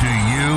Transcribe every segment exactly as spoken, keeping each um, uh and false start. Do you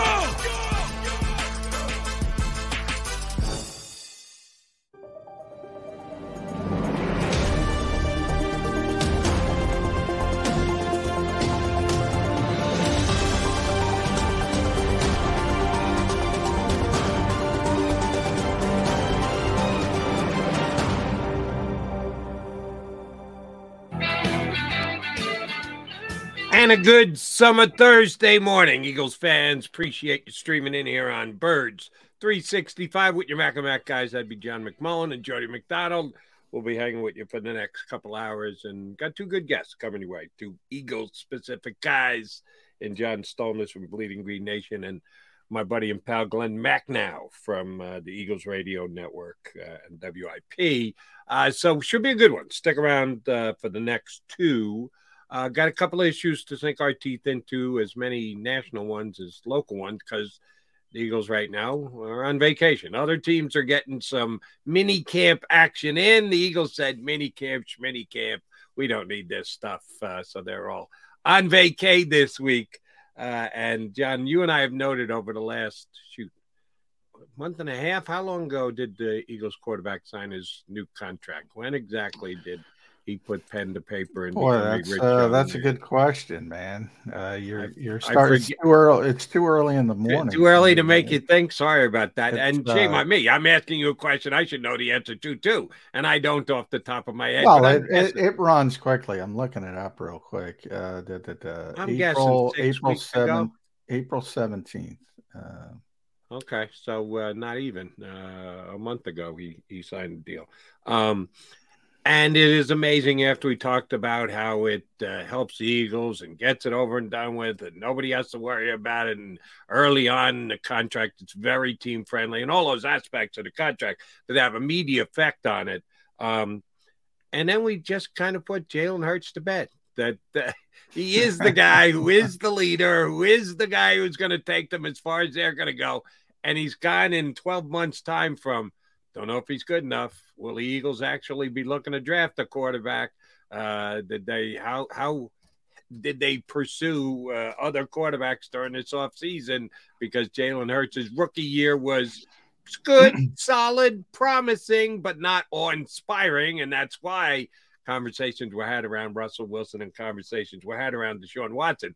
And a good summer Thursday morning, Eagles fans. Appreciate you streaming in here on Birds three sixty-five with your Mac and Mac guys. That'd be John McMullen and Jody McDonald. We'll be hanging with you for the next couple hours, and got two good guests coming your way. Two Eagles-specific guys, and John Stolnis from Bleeding Green Nation, and my buddy and pal Glenn Macnow from uh, the Eagles Radio Network uh, and W I P. Uh, so should be a good one. Stick around uh, for the next two. Uh, got a couple of issues to sink our teeth into, as many national ones as local ones, because the Eagles right now are on vacation. Other teams are getting some mini camp action in. The Eagles said mini camp, shmini camp. We don't need this stuff. Uh, so they're all on vacay this week. Uh, and, John, you and I have noted over the last, shoot, month and a half, how long ago did the Eagles quarterback sign his new contract? When exactly did he put pen to paper? And boy, that's, uh, that's a good question, man. Uh, you're I, you're starting too early. It's too early in the morning. It's too early to make you think. Sorry about that. It's, and shame uh, on me. I'm asking you a question I should know the answer to, too. And I don't off the top of my head. Well, it, it, it runs quickly. I'm looking it up real quick. Uh, the, the, the, I'm April, guessing April seventh, April seventeenth. Uh, okay, so uh, not even uh, a month ago he he signed the deal. Um, And it is amazing after we talked about how it uh, helps the Eagles and gets it over and done with, and nobody has to worry about it. And early on in the contract, it's very team friendly, and all those aspects of the contract that have immediate effect on it. Um, and then we just kind of put Jalen Hurts to bed, that uh, he is the guy who is the leader, who is the guy who's going to take them as far as they're going to go. And he's gone in twelve months time from, don't know if he's good enough. Will the Eagles actually be looking to draft a quarterback? Uh, did they how how did they pursue uh, other quarterbacks during this offseason? Because Jalen Hurts' rookie year was good, solid, promising, but not awe-inspiring. And that's why conversations were had around Russell Wilson and conversations were had around Deshaun Watson.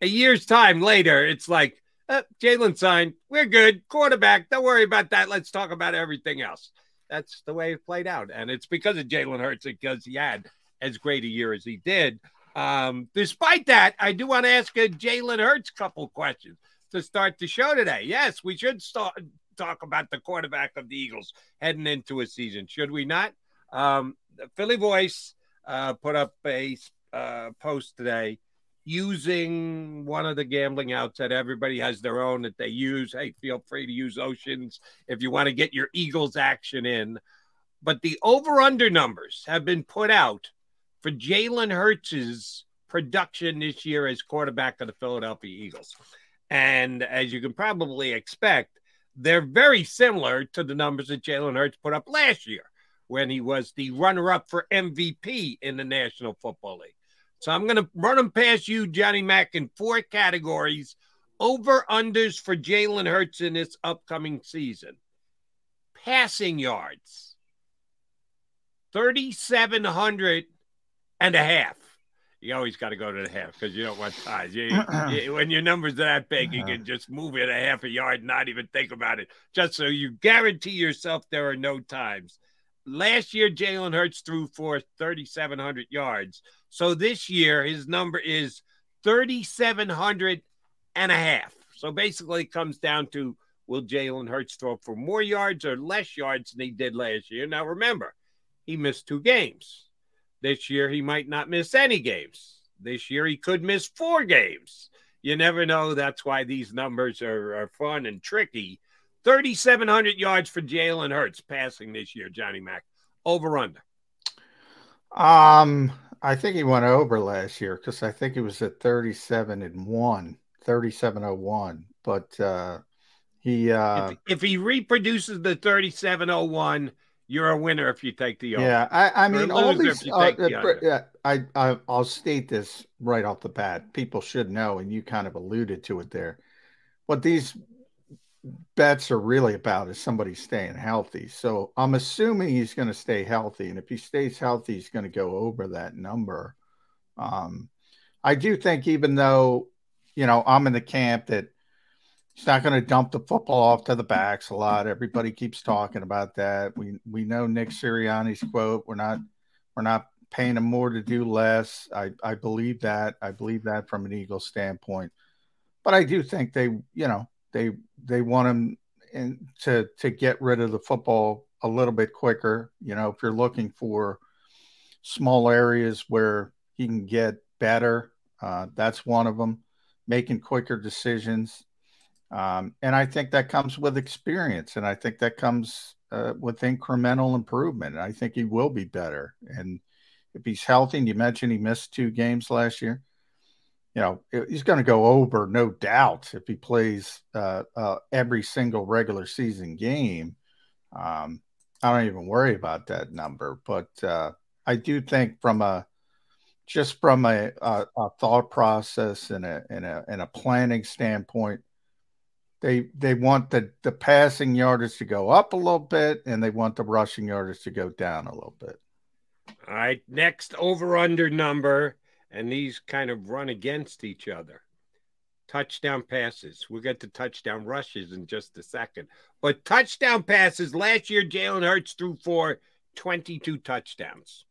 A year's time later, it's like, Uh, Jalen signed. We're good. Quarterback. Don't worry about that. Let's talk about everything else. That's the way it played out. And it's because of Jalen Hurts, because he had as great a year as he did. Um, despite that, I do want to ask a Jalen Hurts couple questions to start the show today. Yes, we should start talk about the quarterback of the Eagles heading into a season. Should we not? Um, Philly Voice uh, put up a uh, post today, using one of the gambling outs that everybody has their own that they use. Hey, feel free to use Oceans if you want to get your Eagles action in. but the over-under numbers have been put out for Jalen Hurts' production this year as quarterback of the Philadelphia Eagles. And as you can probably expect, they're very similar to the numbers that Jalen Hurts put up last year when he was the runner-up for M V P in the National Football League. So I'm going to run them past you, Johnny Mac, in four categories. Over-unders for Jalen Hurts in this upcoming season. Passing yards, thirty-seven hundred and a half. You always got to go to the half because you don't want ties. You, you, when your number's that big, you can just move it a half a yard and not even think about it, just so you guarantee yourself there are no times. Last year, Jalen Hurts threw for thirty-seven hundred yards. So this year, his number is thirty-seven hundred and a half. So basically, it comes down to, will Jalen Hurts throw for more yards or less yards than he did last year? Now, remember, he missed two games. This year, he might not miss any games. This year, he could miss four games. You never know. That's why these numbers are, are fun and tricky. thirty-seven hundred yards for Jalen Hurts passing this year, Johnny Mac. Over, under. Um, I think he went over last year because I think he was at thirty-seven and one, thirty-seven oh one. But uh, he uh, if, if he reproduces the thirty-seven oh one, you're a winner if you take the over. Yeah, I, I mean, all these. Uh, the I, I I'll state this right off the bat. People should know, and you kind of alluded to it there. What these bets are really about is somebody staying healthy. So I'm assuming he's going to stay healthy, and if he stays healthy, he's going to go over that number. Um, I do think, even though, you know, I'm in the camp that he's not going to dump the football off to the backs a lot. Everybody keeps talking about that. We we know Nick Sirianni's quote. We're not we're not paying him more to do less. I I believe that. I believe that from an Eagles standpoint. But I do think they, you know, They they want him in to, to get rid of the football a little bit quicker. You know, if you're looking for small areas where he can get better, uh, that's one of them, making quicker decisions. Um, and I think that comes with experience, and I think that comes uh, with incremental improvement. And I think he will be better. And if he's healthy, and you mentioned he missed two games last year, you know, he's going to go over, no doubt, if he plays uh, uh, every single regular season game. Um, I don't even worry about that number. But uh, I do think from a just from a, a, a thought process and a, and, a, and a planning standpoint, they they want the, the passing yardage to go up a little bit, and they want the rushing yardage to go down a little bit. All right, next over-under number. And these kind of run against each other. Touchdown passes. We'll get to touchdown rushes in just a second. But touchdown passes. Last year, Jalen Hurts threw for twenty-two touchdowns.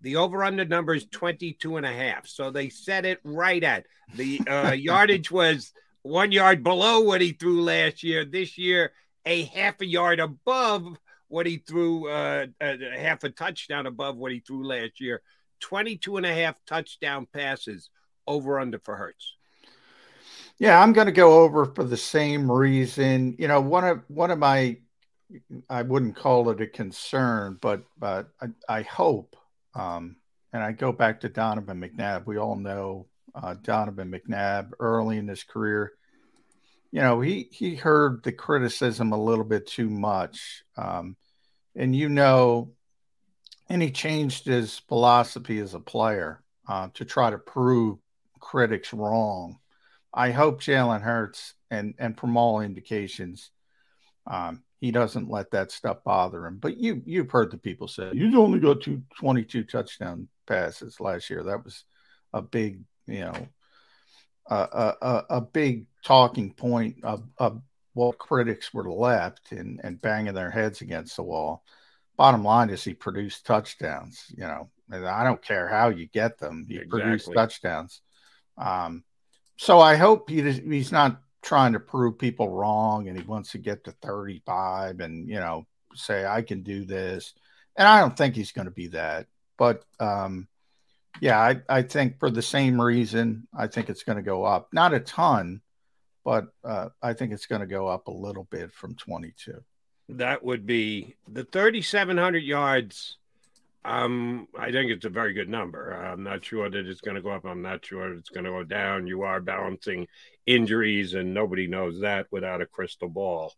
The over-under number is twenty-two and a half. So they set it right at. The uh, yardage was one yard below what he threw last year. This year, a half a yard above what he threw, uh, a half a touchdown above what he threw last year. twenty-two and a half touchdown passes, over under for Hurts. Yeah, I'm going to go over for the same reason. You know, one of one of my, I wouldn't call it a concern, but but I, I hope, um, and I go back to Donovan McNabb. We all know uh, Donovan McNabb early in his career. You know, he he heard the criticism a little bit too much, um, and you know. And he changed his philosophy as a player uh, to try to prove critics wrong. I hope Jalen Hurts, and, and from all indications, um, he doesn't let that stuff bother him. But you, you've heard the people say, you only got to twenty-two touchdown passes last year. That was a big, you know, a, a, a big talking point of, of what critics were left and, and banging their heads against the wall. Bottom line is he produced touchdowns, you know, and I don't care how you get them. He exactly. produced touchdowns. Um, so I hope he does, he's not trying to prove people wrong and he wants to get to thirty-five and, you know, say, I can do this. And I don't think he's going to be that, but um, yeah, I, I think for the same reason, I think it's going to go up, not a ton, but uh, I think it's going to go up a little bit from twenty-two. that would be the thirty-seven hundred yards. Um, I think it's a very good number. I'm not sure that it's going to go up. I'm not sure it's going to go down. You are balancing injuries, and nobody knows that without a crystal ball.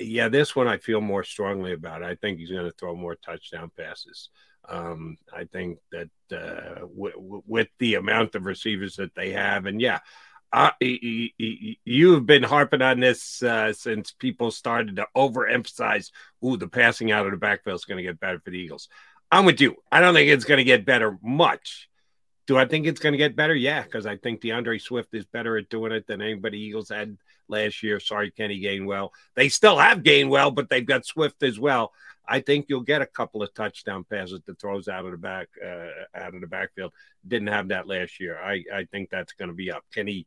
Yeah, this one I feel more strongly about. I think he's going to throw more touchdown passes. Um, I think that uh, w- w- with the amount of receivers that they have, and yeah, I, I, I, you've been harping on this uh, since people started to overemphasize, ooh, the passing out of the backfield is going to get better for the Eagles. I'm with you. I don't think it's going to get better much. Do I think it's going to get better? Yeah, because I think DeAndre Swift is better at doing it than anybody Eagles had last year. Sorry, Kenny Gainwell. They still have Gainwell, but they've got Swift as well. I think you'll get a couple of touchdown passes that throws out of the back uh, out of the backfield. Didn't have that last year. I, I think that's going to be up. Can he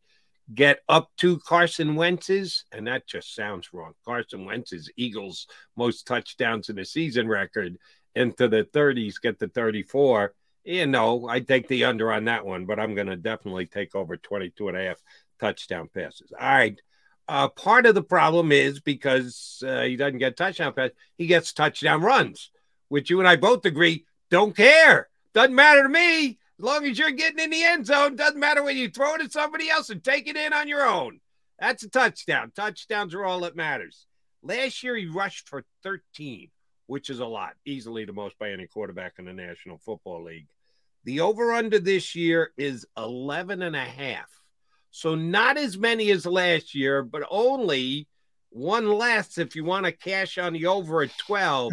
get up to Carson Wentz's? And that just sounds wrong. Carson Wentz's Eagles most touchdowns in the season record into the thirties, get to thirty-four. You know, I'd take the under on that one, but I'm going to definitely take over twenty-two and a half touchdown passes. All right. Uh, part of the problem is because uh, he doesn't get touchdown passes, he gets touchdown runs, which you and I both agree, don't care. Doesn't matter to me. As long as you're getting in the end zone, doesn't matter when you throw it at somebody else and take it in on your own. That's a touchdown. Touchdowns are all that matters. Last year, he rushed for thirteen. Which is a lot, easily the most by any quarterback in the National Football League. The over-under this year is eleven and a half. So not as many as last year, but only one less if you want to cash on the over at twelve.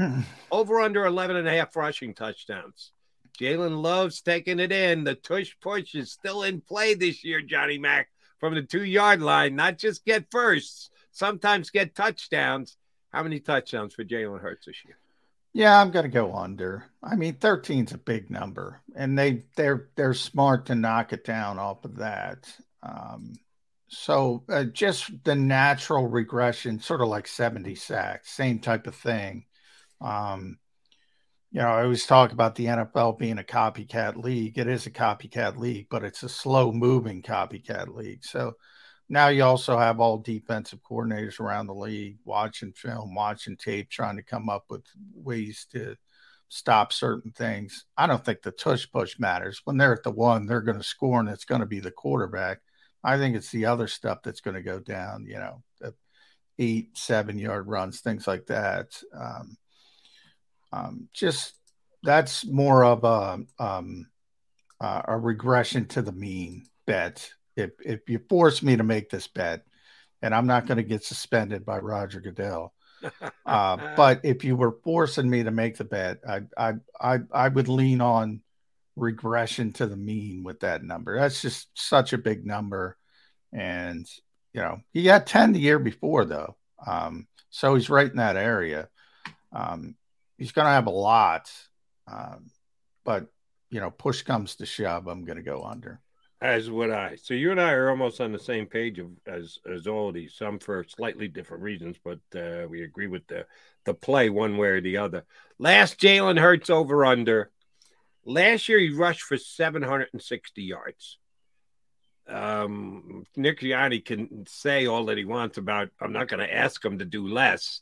Over-under eleven and a half rushing touchdowns. Jalen loves taking it in. The tush-push is still in play this year, Johnny Mac, from the two-yard line. Not just get firsts, sometimes get touchdowns. How many touchdowns for Jalen Hurts this year? Yeah, I'm going to go under. I mean, thirteen's a big number, and they they're they're smart to knock it down off of that. Um, so uh, just the natural regression, sort of like seventy sacks, same type of thing. Um, you know, I always talk about the N F L being a copycat league. It is a copycat league, but it's a slow-moving copycat league. So now you also have all defensive coordinators around the league watching film, watching tape, trying to come up with ways to stop certain things. I don't think the tush-push matters. When they're at the one, they're going to score, and it's going to be the quarterback. I think it's the other stuff that's going to go down, you know, the eight, seven-yard runs, things like that. Um, um, just that's more of a, um, uh, a regression to the mean bet. If if you force me to make this bet, and I'm not going to get suspended by Roger Goodell, uh, but if you were forcing me to make the bet, I I I I would lean on regression to the mean with that number. That's just such a big number, and you know he got ten the year before though, um, so he's right in that area. Um, he's going to have a lot, um, but you know, push comes to shove, I'm going to go under. As would I. So you and I are almost on the same page of, as as all of these, some for slightly different reasons, but uh, we agree with the, the play one way or the other. Last Jalen Hurts over-under. Last year he rushed for seven hundred sixty yards. Um, Nick Sirianni can say all that he wants about, I'm not going to ask him to do less,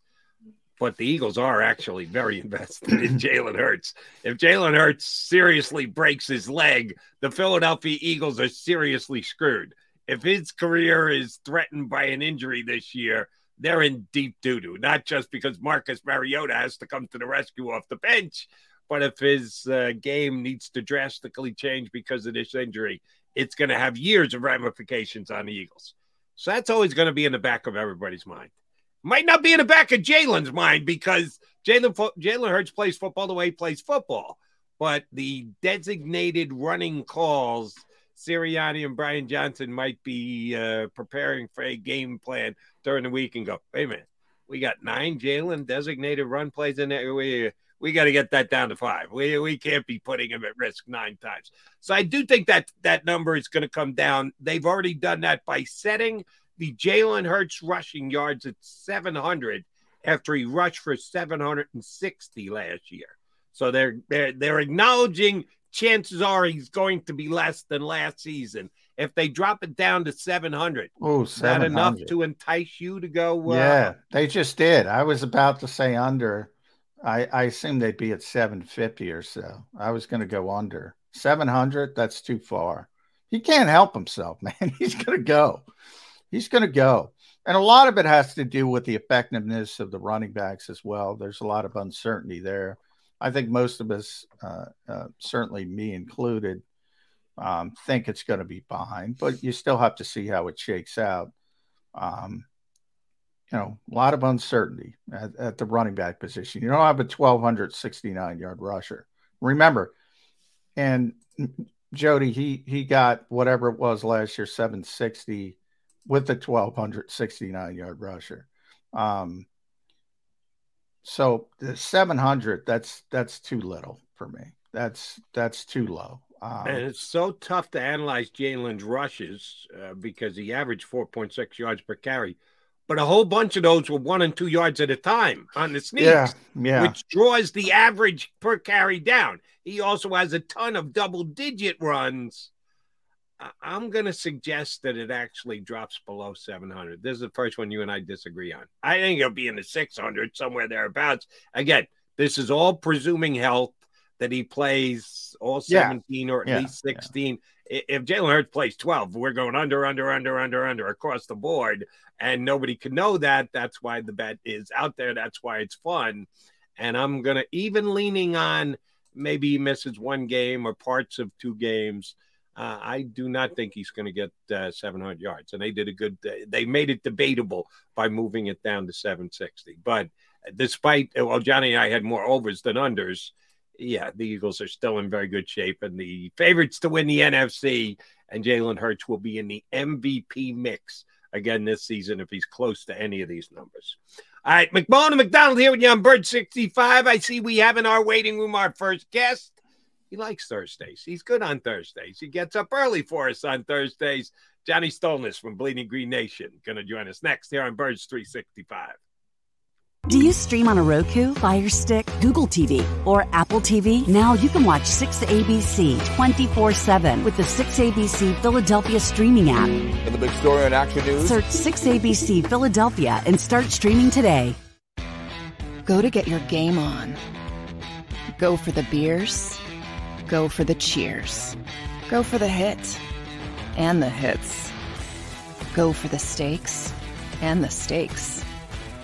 but the Eagles are actually very invested in Jalen Hurts. If Jalen Hurts seriously breaks his leg, the Philadelphia Eagles are seriously screwed. If his career is threatened by an injury this year, they're in deep doo-doo, not just because Marcus Mariota has to come to the rescue off the bench, but if his uh, game needs to drastically change because of this injury, it's going to have years of ramifications on the Eagles. So that's always going to be in the back of everybody's mind. Might not be in the back of Jalen's mind because Jalen Jalen Hurts plays football the way he plays football. But the designated running calls, Sirianni and Brian Johnson might be uh, preparing for a game plan during the week and go, wait a minute, we got nine Jalen designated run plays in there. We, we got to get that down to five. We we can't be putting him at risk nine times. So I do think that that number is going to come down. They've already done that by setting the Jalen Hurts rushing yards at seven hundred after he rushed for seven hundred sixty last year. So they're, they're, they're acknowledging chances are he's going to be less than last season. If they drop it down to seven hundred, oh, is that enough to entice you to go? Uh, yeah, they just did. I was about to say under. I, I assume they'd be at seven fifty or so. I was going to go under. seven hundred, that's too far. He can't help himself, man. He's going to go. He's going to go. And a lot of it has to do with the effectiveness of the running backs as well. There's a lot of uncertainty there. I think most of us, uh, uh, certainly me included, um, think it's going to be behind, but you still have to see how it shakes out. Um, you know, a lot of uncertainty at, at the running back position. You don't have a one thousand two hundred sixty-nine yard rusher. Remember, and Jody, he, he got whatever it was last year, seven sixty with the one thousand two hundred sixty-nine yard rusher. Um, So the seven hundred, that's that's too little for me. That's that's too low. Um, and it's so tough to analyze Jalen's rushes uh, because he averaged four point six yards per carry, but a whole bunch of those were one and two yards at a time on the sneaks, yeah, yeah. which draws the average per carry down. He also has a ton of double-digit runs. I- I'm going to suggest that it actually drops below seven hundred. This is the first one you and I disagree on. I think it'll be in the six hundred, somewhere thereabouts. Again, this is all presuming health, that he plays all seventeen yeah. or at yeah. least sixteen. Yeah. If Jalen Hurts plays twelve, we're going under, under, under, under, under across the board, and nobody can know that. That's why the bet is out there. That's why it's fun. And I'm going to, even leaning on maybe he misses one game or parts of two games, Uh, I do not think he's going to get uh, seven hundred yards. And they did a good uh, – they made it debatable by moving it down to seven sixty. But despite – well, Johnny and I had more overs than unders. Yeah, the Eagles are still in very good shape. And the favorites to win the N F C, and Jalen Hurts will be in the M V P mix again this season if he's close to any of these numbers. All right, McMullen and McDonald here with you on Bird sixty-five. I see we have in our waiting room our first guest. He likes Thursdays. He's good on Thursdays. He gets up early for us on Thursdays. Johnny Stolnis from Bleeding Green Nation going to join us next here on Birds three sixty-five. Do you stream on a Roku, Fire Stick, Google T V, or Apple T V? Now you can watch six A B C twenty-four seven with the six A B C Philadelphia streaming app. And the big story on Action News? Search six A B C Philadelphia and start streaming today. Go to get your game on. Go for the beers. Go for the cheers. Go for the hit and the hits. Go for the stakes and the stakes.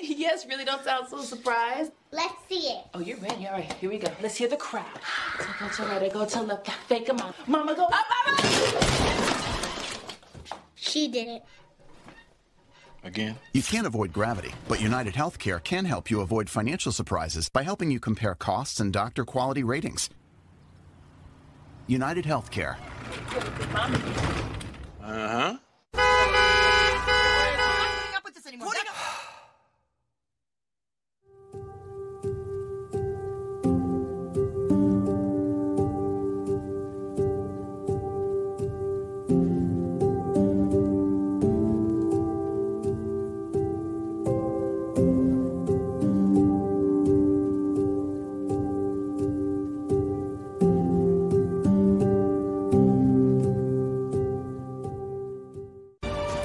Yes, really, don't sound so surprised. Let's see it. Oh, you're ready, all right, here we go. Let's hear the crowd. So go to right, go to left, fake a mama. Mama, go up, mama! She did it. Again. You can't avoid gravity, but United Healthcare can help you avoid financial surprises by helping you compare costs and doctor quality ratings. United Healthcare. Uh-huh.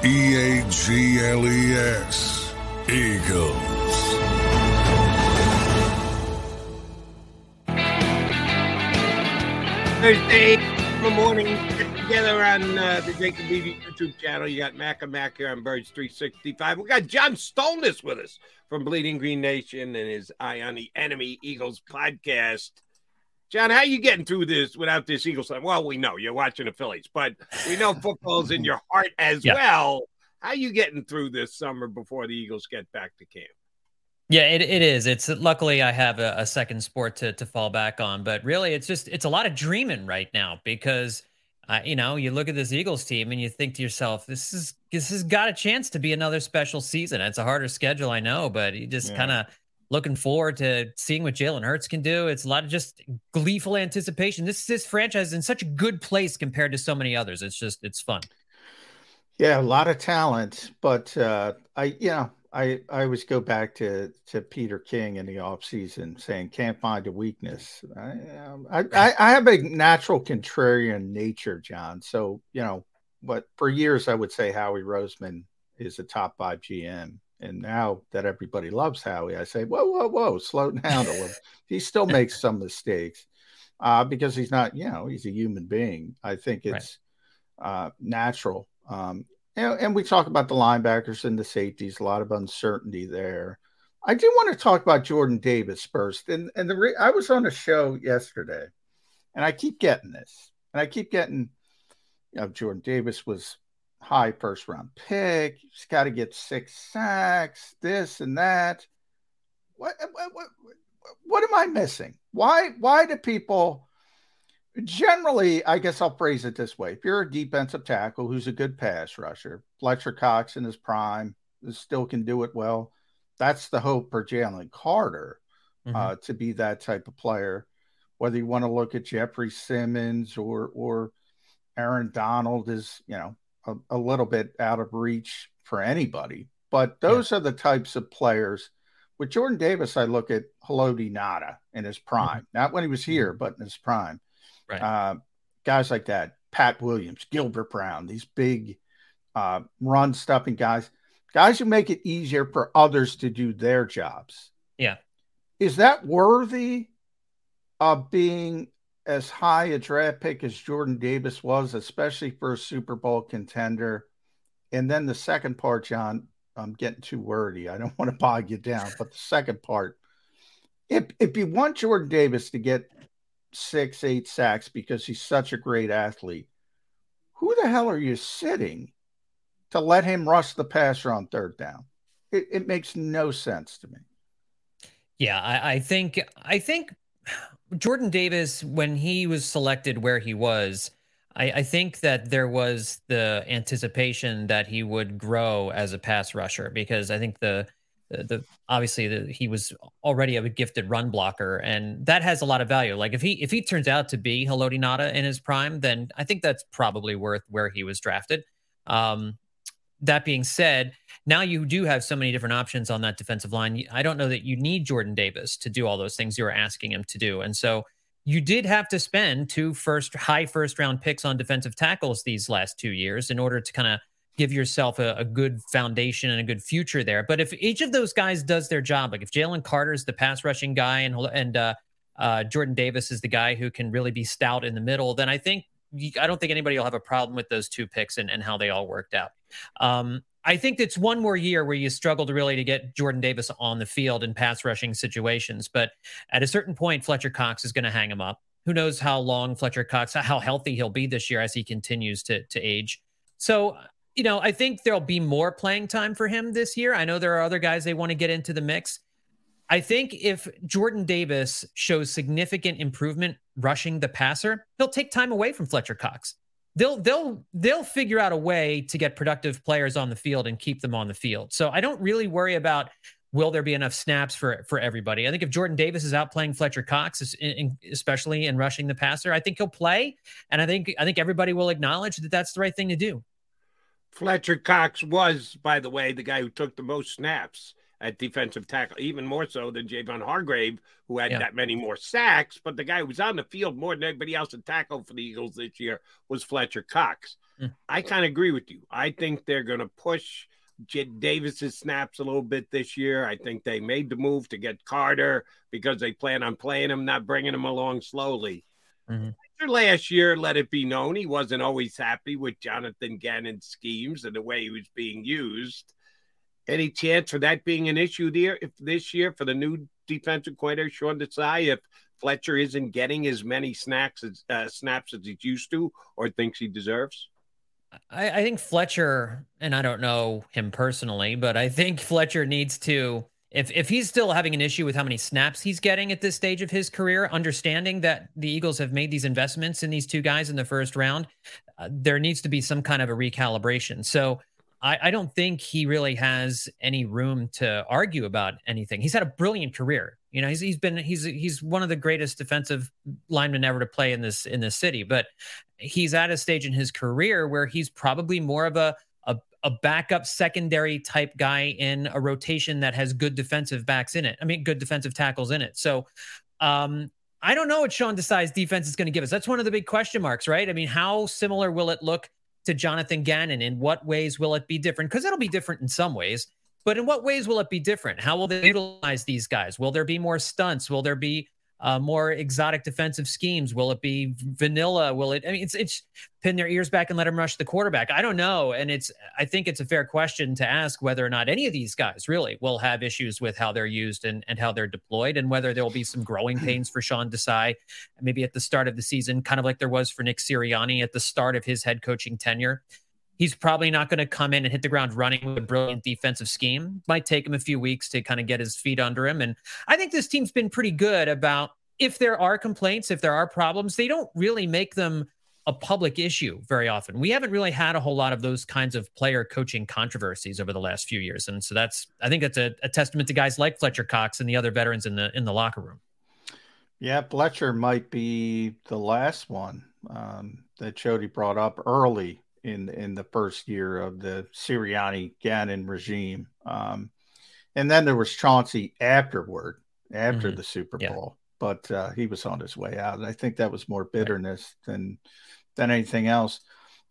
E A G L E S, Eagles. Thursday in the morning, get together on uh, the Jacob Levy YouTube channel. You got Mac and Mac here on Birds three sixty-five. We got John Stolnis with us from Bleeding Green Nation and his Eye on the Enemy Eagles podcast. John, how are you getting through this without this Eagles time? Well, we know you're watching the Phillies, but we know football's in your heart as yeah. well. How are you getting through this summer before the Eagles get back to camp? Yeah, it, it is. It's luckily I have a, a second sport to, to fall back on, but really it's just, it's a lot of dreaming right now because, uh, you know, you look at this Eagles team and you think to yourself, this is, this has got a chance to be another special season. It's a harder schedule, I know, but you just yeah. kind of looking forward to seeing what Jalen Hurts can do. It's a lot of just gleeful anticipation. This, this franchise is in such a good place compared to so many others. It's just, it's fun. Yeah. A lot of talent, but uh, I, you know, I, I always go back to, to Peter King in the offseason saying, can't find a weakness. I, um, I, I have a natural contrarian nature, John. So, you know, but for years I would say Howie Roseman is a top five G M. And now that everybody loves Howie, I say, whoa, whoa, whoa, slow down a little. He still makes some mistakes uh, because he's not, you know, he's a human being. I think it's right. uh, natural. Um And we talk about the linebackers and the safeties, a lot of uncertainty there. I do want to talk about Jordan Davis first. And and the re- I was on a show yesterday, and I keep getting this. And I keep getting, you know, Jordan Davis was high first-round pick. He's got to get six sacks, this and that. What, what, what, what am I missing? Why, why do people... Generally, I guess I'll phrase it this way. If you're a defensive tackle who's a good pass rusher, Fletcher Cox in his prime still can do it well. That's the hope for Jalen Carter mm-hmm. uh, to be that type of player, whether you want to look at Jeffrey Simmons or or Aaron Donald is, you know, a, a little bit out of reach for anybody. But those yeah. are the types of players. With Jordan Davis, I look at Haloti Ngata in his prime, mm-hmm. not when he was here, but in his prime. Right. Uh, guys like that, Pat Williams, Gilbert Brown, these big uh, run stuffing guys, guys who make it easier for others to do their jobs. Yeah. Is that worthy of being as high a draft pick as Jordan Davis was, especially for a Super Bowl contender? And then the second part, John, I'm getting too wordy. I don't want to bog you down, but the second part, if if you want Jordan Davis to get six, eight sacks because he's such a great athlete, who the hell are you sitting to let him rush the passer on third down? It, it makes no sense to me. Yeah, I, I think I think Jordan Davis, when he was selected where he was, I, I think that there was the anticipation that he would grow as a pass rusher because I think the The, the obviously the, he was already a gifted run blocker, and that has a lot of value. Like if he if he turns out to be Haloti Ngata in his prime, then I think that's probably worth where he was drafted. Um, that being said, now you do have so many different options on that defensive line. I don't know that you need Jordan Davis to do all those things you were asking him to do, and so you did have to spend two first high first round picks on defensive tackles these last two years in order to kind of give yourself a, a good foundation and a good future there. But if each of those guys does their job, like if Jalen Carter's the pass rushing guy and and uh, uh, Jordan Davis is the guy who can really be stout in the middle, then I think I don't think anybody will have a problem with those two picks and, and how they all worked out. Um, I think it's one more year where you struggle to really to get Jordan Davis on the field in pass rushing situations. But at a certain point, Fletcher Cox is going to hang him up. Who knows how long Fletcher Cox, how healthy he'll be this year as he continues to to age. So, you know, I think there'll be more playing time for him this year. I know there are other guys they want to get into the mix. I think if Jordan Davis shows significant improvement rushing the passer, he'll take time away from Fletcher Cox. They'll they'll they'll figure out a way to get productive players on the field and keep them on the field. So I don't really worry about will there be enough snaps for for everybody. I think if Jordan Davis is out playing Fletcher Cox, especially in rushing the passer, I think he'll play, and I think I think everybody will acknowledge that that's the right thing to do. Fletcher Cox was, by the way, the guy who took the most snaps at defensive tackle, even more so than Javon Hargrave, who had yeah. that many more sacks. But the guy who was on the field more than anybody else at tackle for the Eagles this year was Fletcher Cox. Mm. I kind of agree with you. I think they're going to push Davis's snaps a little bit this year. I think they made the move to get Carter because they plan on playing him, not bringing him along slowly. Mm-hmm. After last year, let it be known, he wasn't always happy with Jonathan Gannon's schemes and the way he was being used. Any chance for that being an issue there if this year for the new defensive coordinator, Sean Desai, if Fletcher isn't getting as many snacks as, uh, snaps as he's used to or thinks he deserves? I, I think Fletcher, and I don't know him personally, but I think Fletcher needs to, if if he's still having an issue with how many snaps he's getting at this stage of his career, understanding that the Eagles have made these investments in these two guys in the first round, uh, there needs to be some kind of a recalibration. So I, I don't think he really has any room to argue about anything. He's had a brilliant career. You know, he's he's been he's he's one of the greatest defensive linemen ever to play in this in this city. But he's at a stage in his career where he's probably more of a a, a backup secondary type guy in a rotation that has good defensive backs in it. I mean, good defensive tackles in it. So um, I don't know what Sean Desai's defense is going to give us. That's one of the big question marks, right? I mean, how similar will it look to Jonathan Gannon? In what ways will it be different? Because it'll be different in some ways, but in what ways will it be different? How will they utilize these guys? Will there be more stunts? Will there be uh, more exotic defensive schemes? Will it be vanilla? Will it, I mean, it's, it's pin their ears back and let them rush the quarterback. I don't know. And it's, I think it's a fair question to ask whether or not any of these guys really will have issues with how they're used and, and how they're deployed, and whether there'll be some growing pains for Sean Desai, maybe at the start of the season, kind of like there was for Nick Sirianni at the start of his head coaching tenure. He's probably not going to come in and hit the ground running with a brilliant defensive scheme. Might take him a few weeks to kind of get his feet under him. And I think this team's been pretty good about, if there are complaints, if there are problems, they don't really make them a public issue very often. We haven't really had a whole lot of those kinds of player coaching controversies over the last few years. And so that's, I think that's a, a testament to guys like Fletcher Cox and the other veterans in the, in the locker room. Yeah. Fletcher might be the last one um, that Jody brought up early in in the first year of the Sirianni-Gannon regime. Um, and then there was Chauncey afterward, after mm-hmm. the Super Bowl. Yeah. But uh, he was on his way out. And I think that was more bitterness right. than than anything else.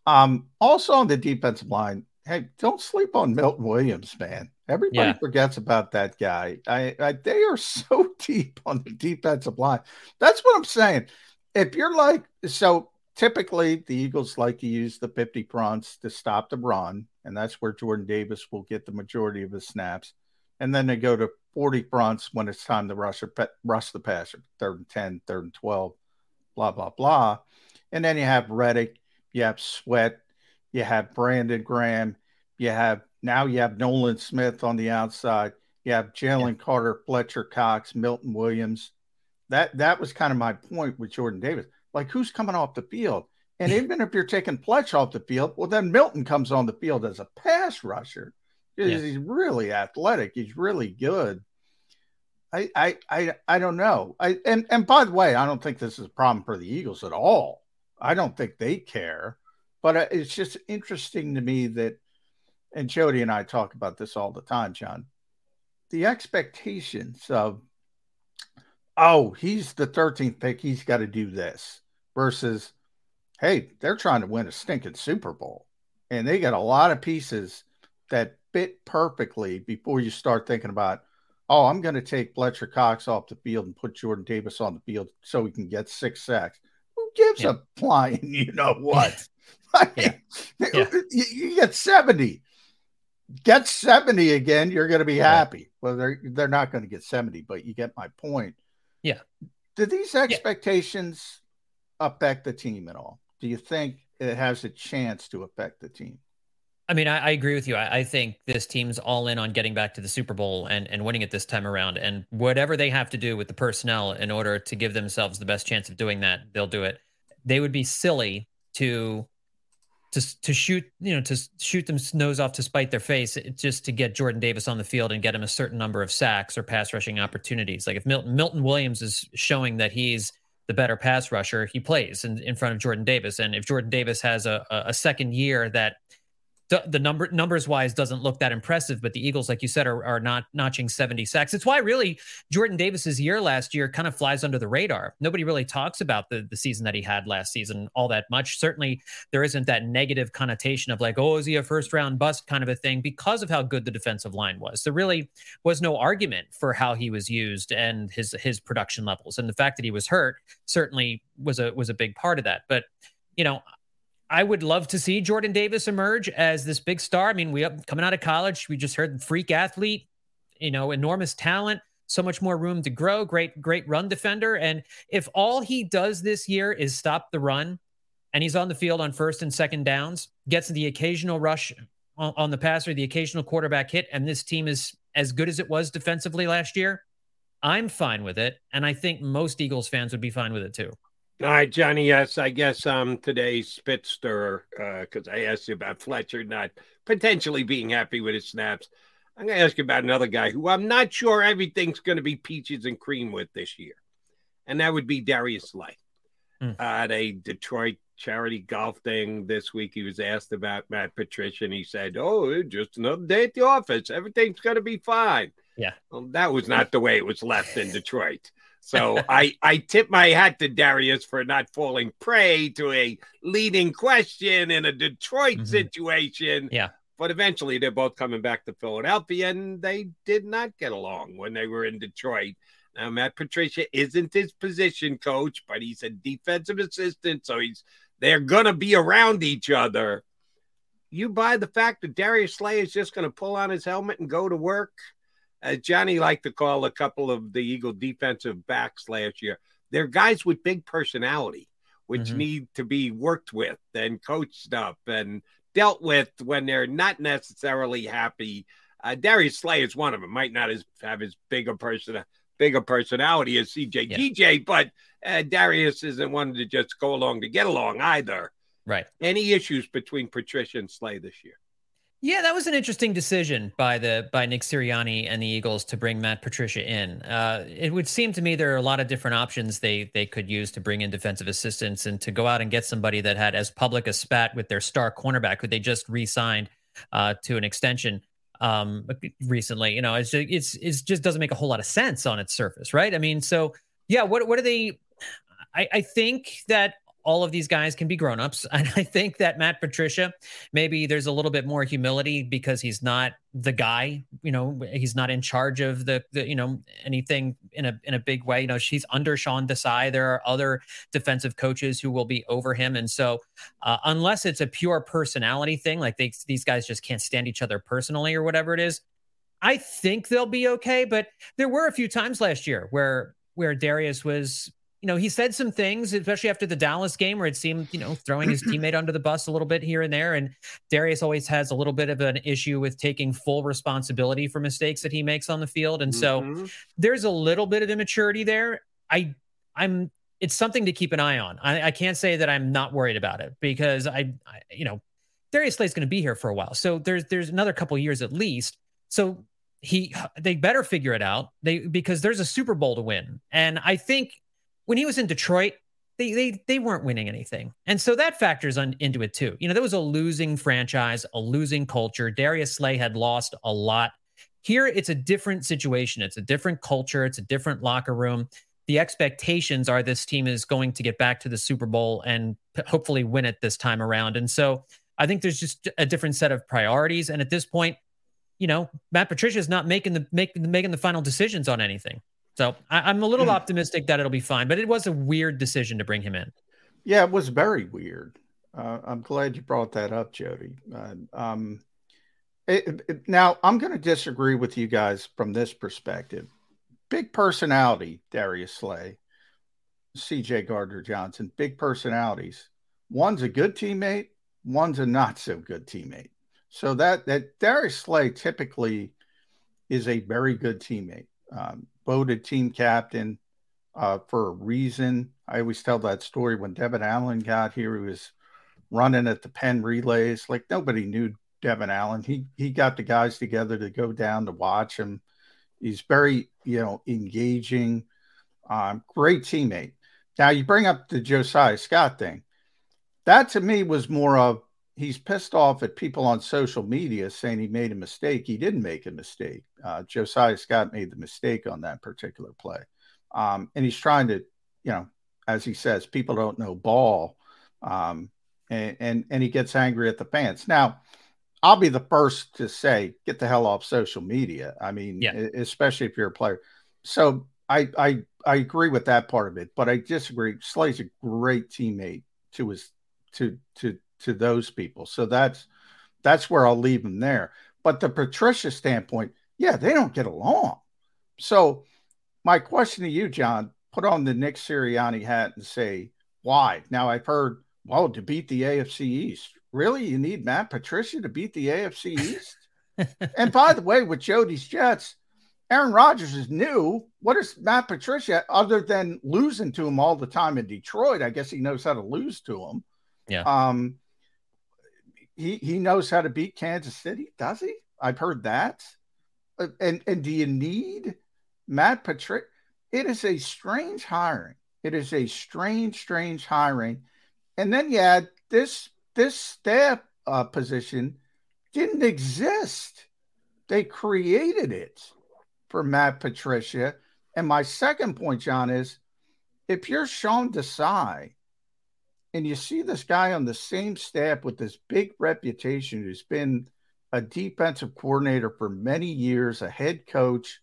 Um, also on the defensive line, hey, don't sleep on Milton Williams, man. Everybody yeah. forgets about that guy. I, I they are so deep on the defensive line. That's what I'm saying. If you're like – so – typically, the Eagles like to use the fifty fronts to stop the run, and that's where Jordan Davis will get the majority of his snaps. And then they go to forty fronts when it's time to rush, or pe- rush the passer, third and ten, third and twelve, blah, blah, blah. And then you have Reddick, you have Sweat, you have Brandon Graham, you have now you have Nolan Smith on the outside, you have Jalen yeah. Carter, Fletcher Cox, Milton Williams. That that was kind of my point with Jordan Davis. Like, who's coming off the field? And even if you're taking Fletcher off the field, well, then Milton comes on the field as a pass rusher. Yes. He's really athletic. He's really good. I, I, I, I don't know. I and, and by the way, I don't think this is a problem for the Eagles at all. I don't think they care. But it's just interesting to me that, and Jody and I talk about this all the time, John, the expectations of, oh, he's the thirteenth pick, he's got to do this, versus, hey, they're trying to win a stinking Super Bowl. And they got a lot of pieces that fit perfectly before you start thinking about, oh, I'm going to take Fletcher Cox off the field and put Jordan Davis on the field so he can get six sacks. Who gives yeah. a flying you know what? Like, yeah. Yeah. You, you get seventy. Get seventy again, you're going to be yeah. happy. Well, they're, they're not going to get seventy, but you get my point. Yeah. Do these expectations yeah. affect the team at all? Do you think it has a chance to affect the team? I mean, I, I agree with you. I, I think this team's all in on getting back to the Super Bowl and, and winning it this time around. And whatever they have to do with the personnel in order to give themselves the best chance of doing that, they'll do it. They would be silly to to to shoot, you know, to shoot them nose off to spite their face just to get Jordan Davis on the field and get him a certain number of sacks or pass rushing opportunities. Like, if Milton, Milton Williams is showing that he's the better pass rusher, he plays in, in front of Jordan Davis. And if Jordan Davis has a, a second year that the number numbers wise doesn't look that impressive, but the Eagles, like you said, are, are not notching seventy sacks. It's why really Jordan Davis's year last year kind of flies under the radar. Nobody really talks about the, the season that he had last season all that much. Certainly there isn't that negative connotation of like, oh, is he a first round bust kind of a thing because of how good the defensive line was. There really was no argument for how he was used and his, his production levels. And the fact that he was hurt certainly was a, was a big part of that. But, you know, I would love to see Jordan Davis emerge as this big star. I mean, we coming out of college, we just heard freak athlete, you know, enormous talent, so much more room to grow. Great, great run defender. And if all he does this year is stop the run and he's on the field on first and second downs, gets the occasional rush on, on the passer, the occasional quarterback hit, and this team is as good as it was defensively last year, I'm fine with it. And I think most Eagles fans would be fine with it too. All right, Johnny, yes, I guess I'm today's spit stirrer because uh, I asked you about Fletcher not potentially being happy with his snaps. I'm going to ask you about another guy who I'm not sure everything's going to be peaches and cream with this year, and that would be Darius Slay. Mm. Uh, at a Detroit charity golf thing this week, he was asked about Matt Patricia, and he said, oh, just another day at the office. Everything's going to be fine. Yeah. Well, that was not the way it was left in Detroit. So I, I tip my hat to Darius for not falling prey to a leading question in a Detroit mm-hmm. situation. Yeah. But eventually they're both coming back to Philadelphia, and they did not get along when they were in Detroit. Now, Matt Patricia isn't his position coach, but he's a defensive assistant, so he's they're going to be around each other. You buy the fact that Darius Slay is just going to pull on his helmet and go to work? As Johnny liked to call a couple of the Eagle defensive backs last year, they're guys with big personality, which mm-hmm. need to be worked with and coached up and dealt with when they're not necessarily happy. Uh, Darius Slay is one of them. Might not as, have as big a person, bigger personality as C J yeah. G J, but uh, Darius isn't one to just go along to get along either. Right. Any issues between Patricia and Slay this year? Yeah, that was an interesting decision by the by Nick Sirianni and the Eagles to bring Matt Patricia in. Uh, it would seem to me there are a lot of different options they they could use to bring in defensive assistants and to go out and get somebody that had as public a spat with their star cornerback, who they just re-signed uh, to an extension um, recently. You know, it's just, it's it just doesn't make a whole lot of sense on its surface, right? I mean, so yeah, what what are they? I, I think that. All of these guys can be grownups. And I think that Matt Patricia, maybe there's a little bit more humility because he's not the guy, you know, he's not in charge of the, the you know, anything in a, in a big way. You know, she's under Sean Desai. There are other defensive coaches who will be over him. And so uh, unless it's a pure personality thing, like they, these guys just can't stand each other personally or whatever it is, I think they'll be okay. But there were a few times last year where, where Darius was, you know, he said some things, especially after the Dallas game, where it seemed, you know, throwing his teammate under the bus a little bit here and there. And Darius always has a little bit of an issue with taking full responsibility for mistakes that he makes on the field. And mm-hmm. so there's a little bit of immaturity there. I, I'm, it's something to keep an eye on. I, I can't say that I'm not worried about it because I, I you know, Darius Slay's going to be here for a while. So there's, there's another couple of years at least. So he, they better figure it out. They, because there's a Super Bowl to win. And I think, when he was in Detroit, they they they weren't winning anything. And so that factors on, into it too. You know, there was a losing franchise, a losing culture. Darius Slay had lost a lot. Here, it's a different situation. It's a different culture. It's a different locker room. The expectations are this team is going to get back to the Super Bowl and p- hopefully win it this time around. And so I think there's just a different set of priorities. And at this point, you know, Matt Patricia is not making the, making, making the final decisions on anything. So I, I'm a little optimistic that it'll be fine, but it was a weird decision to bring him in. Yeah, it was very weird. Uh, I'm glad you brought that up, Jody. Uh, um, it, it, now, I'm going to disagree with you guys from this perspective. Big personality, Darius Slay, C J. Gardner-Johnson, big personalities. One's a good teammate. One's a not-so-good teammate. So that, that Darius Slay typically is a very good teammate. Um, voted team captain uh, for a reason. I always tell that story when Devin Allen got here, he was running at the Penn relays. Like nobody knew Devin Allen. He he got the guys together to go down to watch him. He's very, you know, engaging, um, great teammate. Now you bring up the Josiah Scott thing. That to me was more of he's pissed off at people on social media saying he made a mistake. He didn't make a mistake. Uh, Josiah Scott made the mistake on that particular play. Um, and he's trying to, you know, as he says, people don't know ball. Um, and, and, and he gets angry at the fans. Now, I'll be the first to say, get the hell off social media. I mean, yeah. especially if you're a player. So I, I, I agree with that part of it, but I disagree. Slay's a great teammate to his, to, to, to those people. So that's, that's where I'll leave him there. But the Patricia standpoint, yeah, they don't get along. So my question to you, John, put on the Nick Sirianni hat and say, why? Now I've heard, well, to beat the A F C East. Really? You need Matt Patricia to beat the A F C East? And by the way, with Jody's Jets, Aaron Rodgers is new. What is Matt Patricia, other than losing to him all the time in Detroit? I guess he knows how to lose to him. Yeah. Um, he, he knows how to beat Kansas City. Does he? I've heard that. And, and do you need Matt Patricia? It is a strange hiring. It is a strange, strange hiring. And then you add this, this staff uh, position didn't exist. They created it for Matt Patricia. And my second point, John, is if you're Sean Desai and you see this guy on the same staff with this big reputation, who's been a defensive coordinator for many years, a head coach,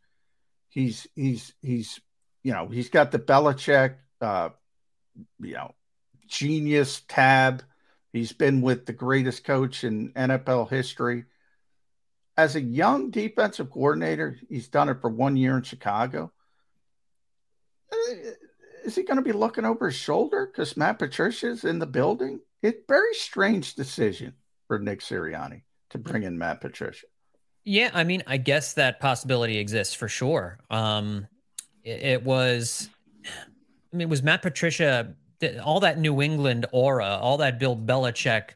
he's, he's, he's, you know, he's got the Belichick, uh, you know, genius tab. He's been with the greatest coach in N F L history. As a young defensive coordinator, he's done it for one year in Chicago. Is he going to be looking over his shoulder because Matt Patricia's in the building? It's a very strange decision for Nick Sirianni to bring in Matt Patricia. Yeah, I mean, I guess that possibility exists for sure. Um, it, it was, I mean, was Matt Patricia... all that New England aura, all that Bill Belichick,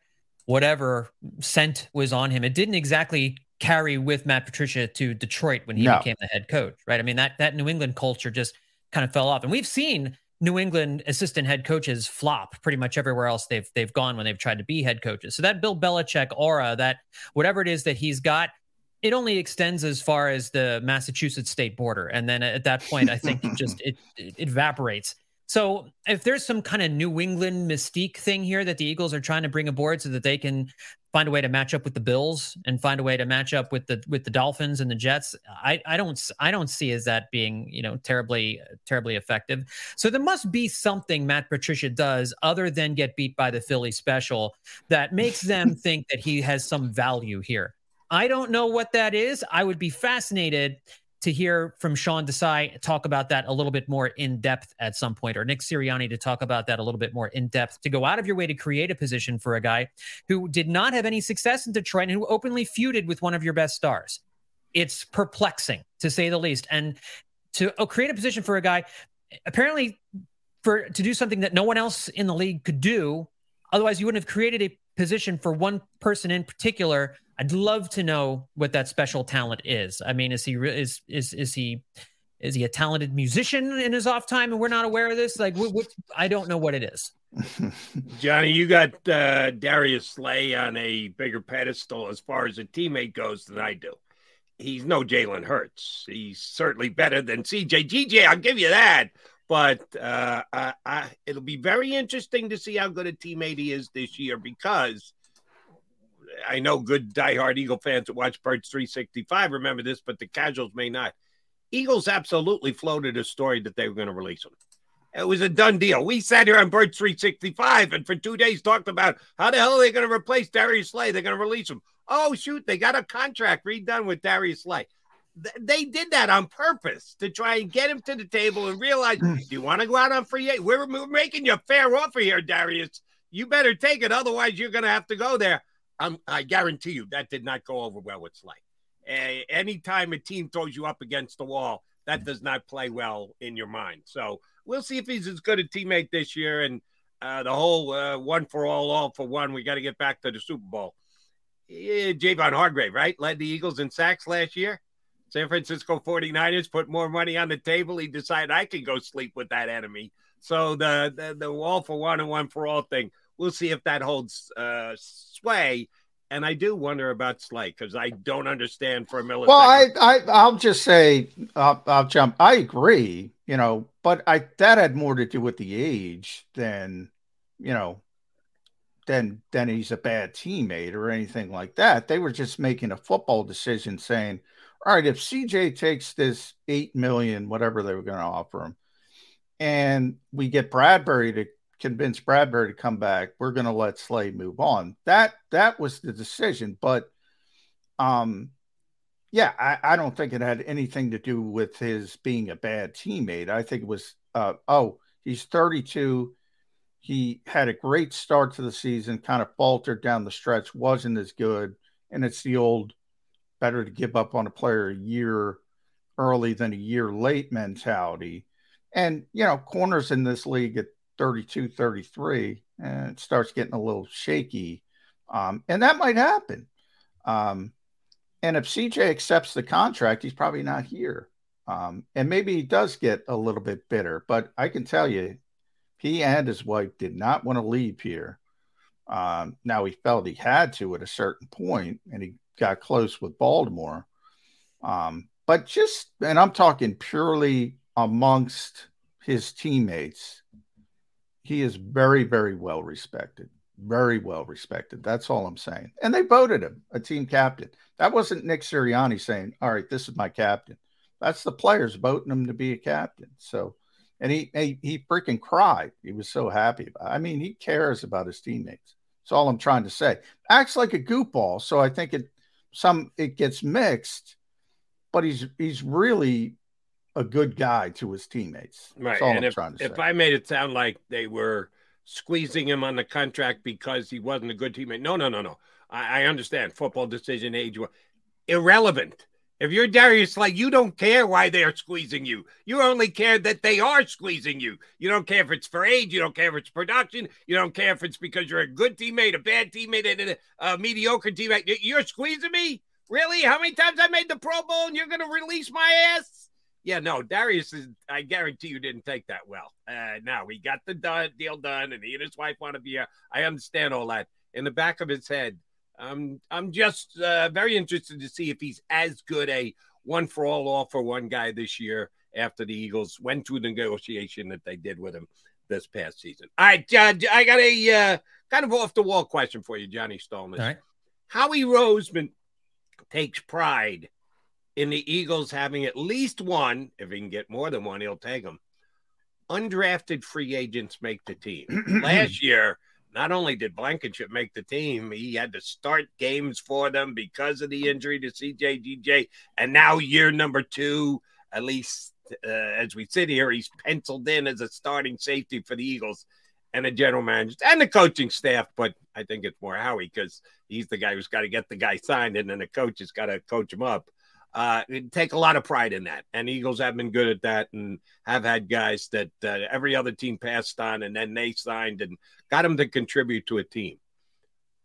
whatever scent was on him, it didn't exactly carry with Matt Patricia to Detroit when he no. became the head coach, right? I mean, that that New England culture just kind of fell off. And we've seen New England assistant head coaches flop pretty much everywhere else they've they've gone when they've tried to be head coaches. So that Bill Belichick aura, that whatever it is that he's got, it only extends as far as the Massachusetts state border. And then at that point, I think it just it, it evaporates. So if there's some kind of New England mystique thing here that the Eagles are trying to bring aboard so that they can find a way to match up with the Bills and find a way to match up with the with the Dolphins and the Jets, I, I don't I don't see as that being, you know, terribly, terribly effective. So there must be something Matt Patricia does other than get beat by the Philly special that makes them think that he has some value here. I don't know what that is. I would be fascinated to hear from Sean Desai talk about that a little bit more in depth at some point, or Nick Sirianni to talk about that a little bit more in depth, to go out of your way to create a position for a guy who did not have any success in Detroit and who openly feuded with one of your best stars. It's perplexing, to say the least. And to create a position for a guy, apparently for to do something that no one else in the league could do, otherwise you wouldn't have created a position for one person in particular. I'd love to know what that special talent is. I mean, is he is is is he is he a talented musician in his off time, and we're not aware of this? Like, what, what, I don't know what it is. Johnny, you got uh, Darius Slay on a bigger pedestal as far as a teammate goes than I do. He's no Jalen Hurts. He's certainly better than C J G J. I'll give you that. But uh, I, I, it'll be very interesting to see how good a teammate he is this year, because I know good diehard Eagle fans that watch Birds three sixty-five remember this, but the casuals may not. Eagles absolutely floated a story that they were going to release him. It was a done deal. We sat here on Birds three sixty-five and for two days talked about how the hell are they going to replace Darius Slay? They're going to release him. Oh, shoot, they got a contract redone with Darius Slay. They did that on purpose to try and get him to the table and realize, do you want to go out on free agent? We're, we're making you a fair offer here, Darius. You better take it. Otherwise, you're going to have to go there. I'm, I guarantee you that did not go over well with Slay. Uh, anytime a team throws you up against the wall, that does not play well in your mind. So we'll see if he's as good a teammate this year. And uh, the whole uh, one for all, all for one, we got to get back to the Super Bowl. Yeah, Javon Hargrave, right? Led the Eagles in sacks last year. San Francisco forty-niners put more money on the table. He decided I could go sleep with that enemy. So the the, the all for one and one for all thing we'll see if that holds uh, sway. And I do wonder about Slay because I don't understand for a millisecond. Well, I, I, I'll just say, I'll, I'll jump. I agree, you know, but I that had more to do with the age than, you know, than than he's a bad teammate or anything like that. They were just making a football decision, saying, all right, if C J takes this eight million dollars, whatever they were going to offer him, and we get Bradbury to convince Bradbury to come back, we're going to let Slay move on. That that was the decision. But, um, yeah, I, I don't think it had anything to do with his being a bad teammate. I think it was, uh, oh, he's thirty-two. He had a great start to the season, kind of faltered down the stretch, wasn't as good, and it's the old better to give up on a player a year early than a year late mentality. And, you know, corners in this league at thirty-two, thirty-three, and it starts getting a little shaky. Um, and that might happen. Um, and if C J accepts the contract, he's probably not here. Um, and maybe he does get a little bit bitter, but I can tell you, he and his wife did not want to leave here. Um, now he felt he had to at a certain point, and he got close with Baltimore. Um, but just, and I'm talking purely amongst his teammates, he is very, very well respected. Very well respected. That's all I'm saying. And they voted him a team captain. That wasn't Nick Sirianni saying, all right, this is my captain. That's the players voting him to be a captain. So, and he he, he freaking cried. He was so happy about it. I mean, he cares about his teammates. That's all I'm trying to say. Acts like a goofball, so I think it some it gets mixed, but he's he's really a good guy to his teammates. Right. That's all and I'm if, trying to if say. If I made it sound like they were squeezing him on the contract because he wasn't a good teammate, no, no, no, no. I, I understand football decision age irrelevant. If you're Darius Slay, you don't care why they are squeezing you. You only care that they are squeezing you. You don't care if it's for age. You don't care if it's production. You don't care if it's because you're a good teammate, a bad teammate, and a, a mediocre teammate. You're squeezing me? Really? How many times I made the Pro Bowl and you're going to release my ass? Yeah, no, Darius, is, I guarantee you didn't take that well. Uh, now, he got the done, deal done, and he and his wife want to be here. I understand all that. In the back of his head, Um, I'm just uh, very interested to see if he's as good a one-for-all offer one guy this year after the Eagles went through the negotiation that they did with him this past season. All right, uh, I got a uh, kind of off-the-wall question for you, Johnny Stolnis. Right. Howie Roseman takes pride in the Eagles having at least one, if he can get more than one, he'll take them, undrafted free agents make the team. Last year, not only did Blankenship make the team, he had to start games for them because of the injury to C J D J. And now year number two, at least uh, as we sit here, he's penciled in as a starting safety for the Eagles and the general manager and the coaching staff. But I think it's more Howie because he's the guy who's got to get the guy signed, and then the coach has got to coach him up. Uh, it'd take a lot of pride in that. And Eagles have been good at that and have had guys that uh, every other team passed on and then they signed and got them to contribute to a team.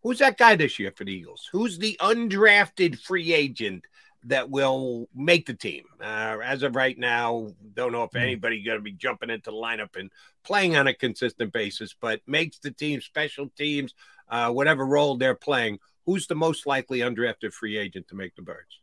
Who's that guy this year for the Eagles? Who's the undrafted free agent that will make the team? Uh, as of right now, don't know if anybody's going to be jumping into the lineup and playing on a consistent basis, but makes the team, special teams, uh, whatever role they're playing. Who's the most likely undrafted free agent to make the Birds?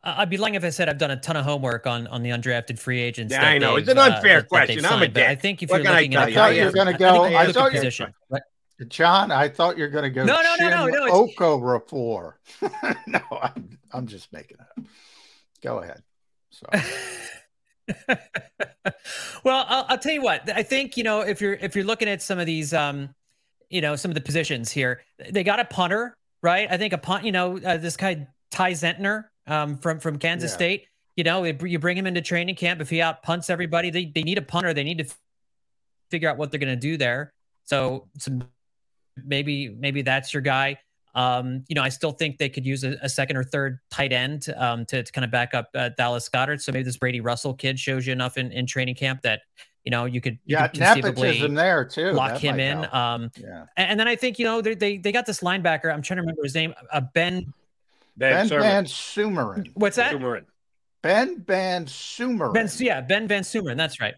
I'd be lying if I said I've done a ton of homework on, on the undrafted free agents. Yeah, I know. It's an unfair uh, that, question. That I'm a dick. I think if what you're looking at a guy, you're going to go. I, I, I thought position. Right? John, I thought you're going to go. No, no, no, no, no. Okorafor. no, I'm, I'm just making it up. Go ahead. Sorry. well, I'll, I'll tell you what. I think you know if you're if you're looking at some of these, um, you know, some of the positions here, they got a punter, right? I think a punt. You know, uh, this guy Ty Zentner. Um, from, from Kansas yeah. State, you know, you bring him into training camp. If he out punts everybody, they, they need a punter. They need to f- figure out what they're going to do there. So, so maybe, maybe that's your guy. Um, you know, I still think they could use a, a second or third tight end um, to, to kind of back up uh, Dallas Goedert. So maybe this Brady Russell kid shows you enough in, in training camp that, you know, you could, you yeah, could conceivably there too. Lock that him in. Um, yeah. And then I think, you know, they, they, they got this linebacker. I'm trying to remember his name, uh, Ben Ben VanSumeren. What's that? Ben Ben VanSumeren. Ben, yeah, Ben VanSumeren. That's right.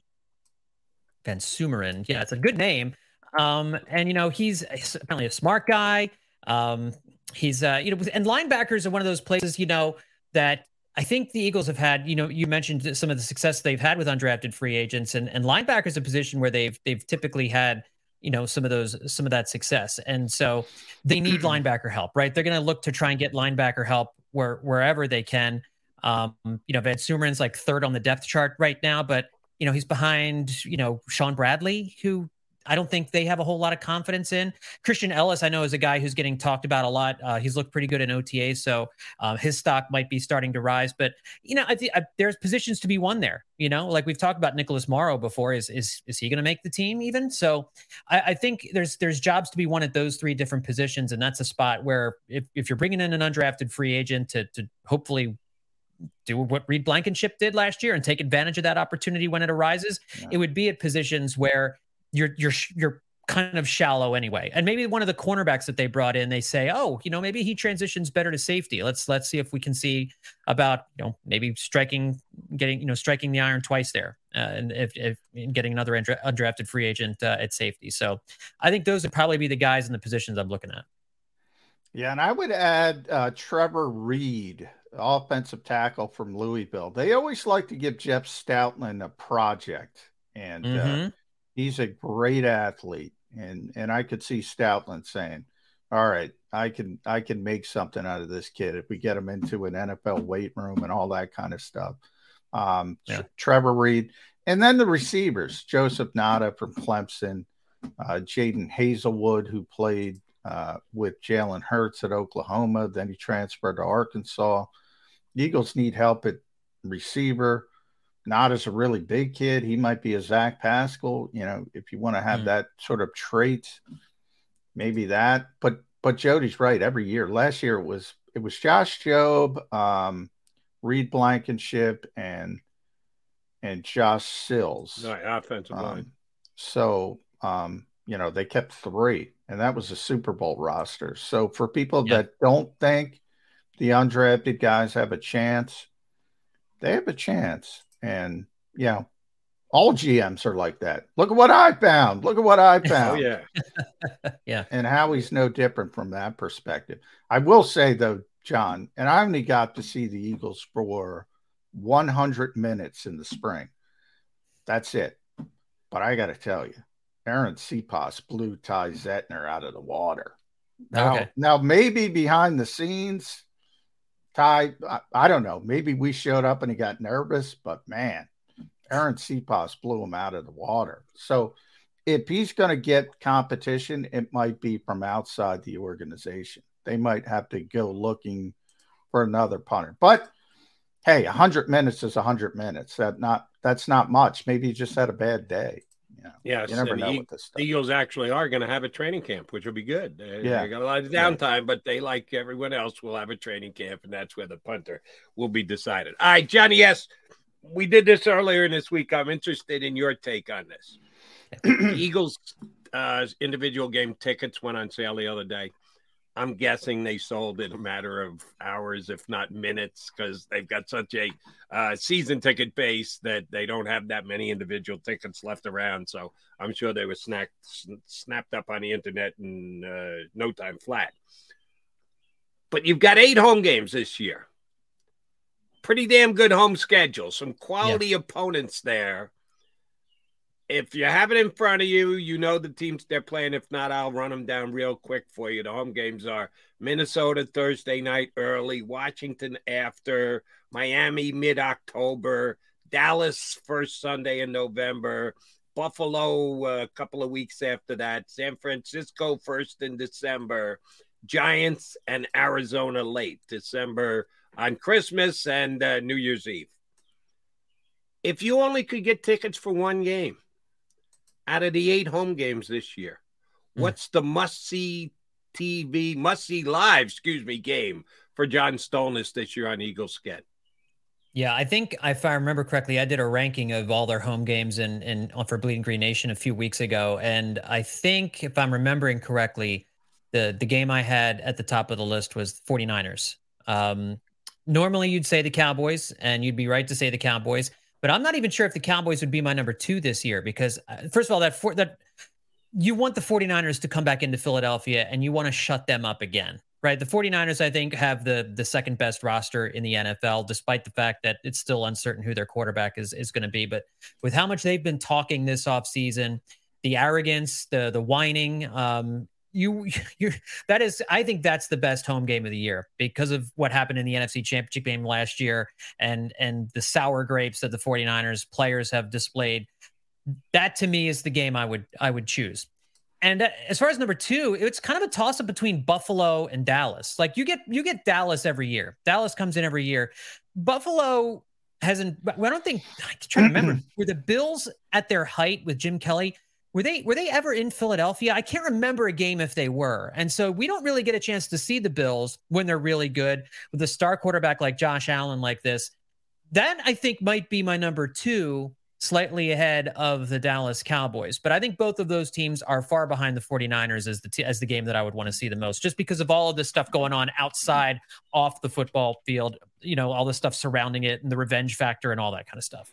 VanSumeren. Yeah, it's a good name. Um, and, you know, he's apparently a smart guy. Um, he's, uh, you know, and linebackers are one of those places, you know, that I think the Eagles have had, you know, you mentioned some of the success they've had with undrafted free agents, and, and linebackers a position where they've, they've typically had, you know, some of those, some of that success. And so they need linebacker help, right? They're going to look to try and get linebacker help where, wherever they can. Um, you know, VanSumeren's like third on the depth chart right now, but, you know, he's behind, you know, Sean Bradley, who I don't think they have a whole lot of confidence in. Christian Ellis, I know, is a guy who's getting talked about a lot. Uh, he's looked pretty good in O T A, so uh, his stock might be starting to rise. But, you know, I th- I, there's positions to be won there. You know, like we've talked about Nicholas Morrow before. Is is is he going to make the team even? So I, I think there's there's jobs to be won at those three different positions, and that's a spot where if, if you're bringing in an undrafted free agent to to hopefully do what Reed Blankenship did last year and take advantage of that opportunity when it arises, yeah. it would be at positions where – You're you're you're kind of shallow anyway, and maybe one of the cornerbacks that they brought in, they say, oh, you know, maybe he transitions better to safety. Let's let's see if we can see about, you know, maybe striking, getting you know striking the iron twice there, uh, and if, if and getting another undra- undrafted free agent uh, at safety. So I think those would probably be the guys in the positions I'm looking at. Yeah, and I would add uh, Trevor Reed, offensive tackle from Louisville. They always like to give Jeff Stoutland a project, and. Mm-hmm. Uh, He's a great athlete, and, and I could see Stoutland saying, all right, I can I can make something out of this kid if we get him into an N F L weight room and all that kind of stuff. Um, yeah. Trevor Reed. And then the receivers, Joseph Nata from Clemson, uh, Jaden Hazelwood, who played uh, with Jalen Hurts at Oklahoma. Then he transferred to Arkansas. The Eagles need help at receiver. Not as a really big kid. He might be a Zach Pascal, you know, if you want to have mm. that sort of trait, maybe that. But but Jody's right. Every year, last year it was it was Josh Jobe, um, Reed Blankenship, and and Josh Sills. Right, offensive line. Um, so um, you know, they kept three, and that was a Super Bowl roster. So for people yeah. that don't think the undrafted guys have a chance, they have a chance. And, you know, all G Ms are like that. Look at what I found. Look at what I found. Oh, yeah. yeah. And Howie's no different from that perspective. I will say, though, John, and I only got to see the Eagles for one hundred minutes in the spring. That's it. But I got to tell you, Aaron Cepas blew Ty Zettner out of the water. Now, okay. now maybe behind the scenes – Ty, I, I don't know. Maybe we showed up and he got nervous, but man, Aaron Cepas blew him out of the water. So if he's going to get competition, it might be from outside the organization. They might have to go looking for another punter. But hey, one hundred minutes is one hundred minutes. That not that's not much. Maybe he just had a bad day. You know, yes, you never know the, with this stuff. The Eagles actually are going to have a training camp, which will be good. They, yeah. they got a lot of downtime, yeah. but they, like everyone else, will have a training camp, and that's where the punter will be decided. All right, Johnny, yes, we did this earlier in this week. I'm interested in your take on this. The Eagles' uh, individual game tickets went on sale the other day. I'm guessing they sold in a matter of hours, if not minutes, because they've got such a uh, season ticket base that they don't have that many individual tickets left around. So I'm sure they were snacked, snapped up on the internet in uh, no time flat. But you've got eight home games this year. Pretty damn good home schedule. Some quality yeah. opponents there. If you have it in front of you, you know the teams they're playing. If not, I'll run them down real quick for you. The home games are Minnesota Thursday night early, Washington after, Miami mid-October, Dallas first Sunday in November, Buffalo a uh, couple of weeks after that, San Francisco first in December, Giants and Arizona late December on Christmas and uh, New Year's Eve. If you only could get tickets for one game, out of the eight home games this year, what's the must-see T V, must-see live, excuse me, game for John Stolnis this year on Eagles Get? Yeah, I think if I remember correctly, I did a ranking of all their home games in, in for Bleeding Green Nation a few weeks ago, and I think, if I'm remembering correctly, the, the game I had at the top of the list was 49ers. Um, normally you'd say the Cowboys, and you'd be right to say the Cowboys, but I'm not even sure if the Cowboys would be my number two this year because, uh, first of all, that for, that you want the 49ers to come back into Philadelphia and you want to shut them up again, right? The 49ers, I think, have the the second best roster in the N F L, despite the fact that it's still uncertain who their quarterback is, is going to be. But with how much they've been talking this offseason, the arrogance, the the whining, um, you you that is, I think that's the best home game of the year because of what happened in the N F C Championship game last year and and the sour grapes that the 49ers players have displayed. That to me is the game I would I would choose. And as far as number two, it's kind of a toss up between Buffalo and Dallas. Like you get you get Dallas every year. Dallas comes in every year. Buffalo hasn't. I don't think. I try to remember. Were the Bills at their height with Jim Kelly? Were they were they ever in Philadelphia? I can't remember a game if they were. And so we don't really get a chance to see the Bills when they're really good with a star quarterback like Josh Allen like this. That I think might be my number two, slightly ahead of the Dallas Cowboys. But I think both of those teams are far behind the 49ers as the t- as the game that I would want to see the most, just because of all of this stuff going on outside off the football field, you know, all the stuff surrounding it and the revenge factor and all that kind of stuff.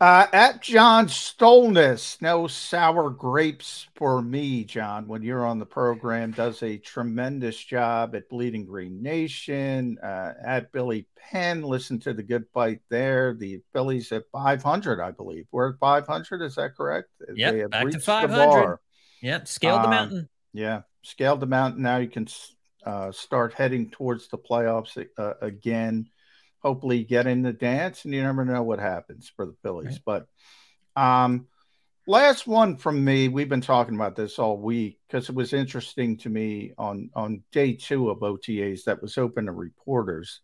Uh, at John Stolnis, no sour grapes for me, John, when you're on the program, does a tremendous job at Bleeding Green Nation. Uh, at Billy Penn, listen to the good fight there. The Phillies at five hundred, I believe. We're at five hundred, is that correct? Yeah, back to five hundred. Yep, scaled um, the mountain. Yeah, scaled the mountain. Now you can uh, start heading towards the playoffs uh, again. Hopefully get in the dance, and you never know what happens for the Phillies. Right. But um, last one from me. We've been talking about this all week because it was interesting to me on, on day two of O T As that was open to reporters.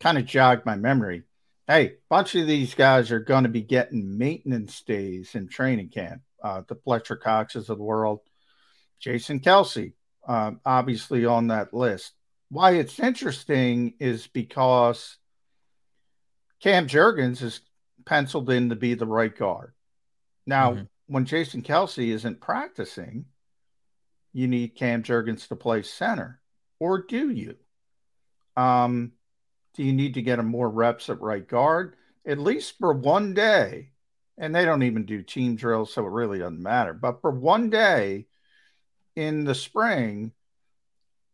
Kind of jogged my memory. Hey, a bunch of these guys are going to be getting maintenance days in training camp. Uh, the Fletcher Coxes of the world. Jason Kelsey, uh, obviously on that list. Why it's interesting is because Cam Jurgens is penciled in to be the right guard. Now, mm-hmm. when Jason Kelsey isn't practicing, you need Cam Jurgens to play center. Or do you? Um, do you need to get him more reps at right guard? At least for one day. And they don't even do team drills, so it really doesn't matter. But for one day in the spring,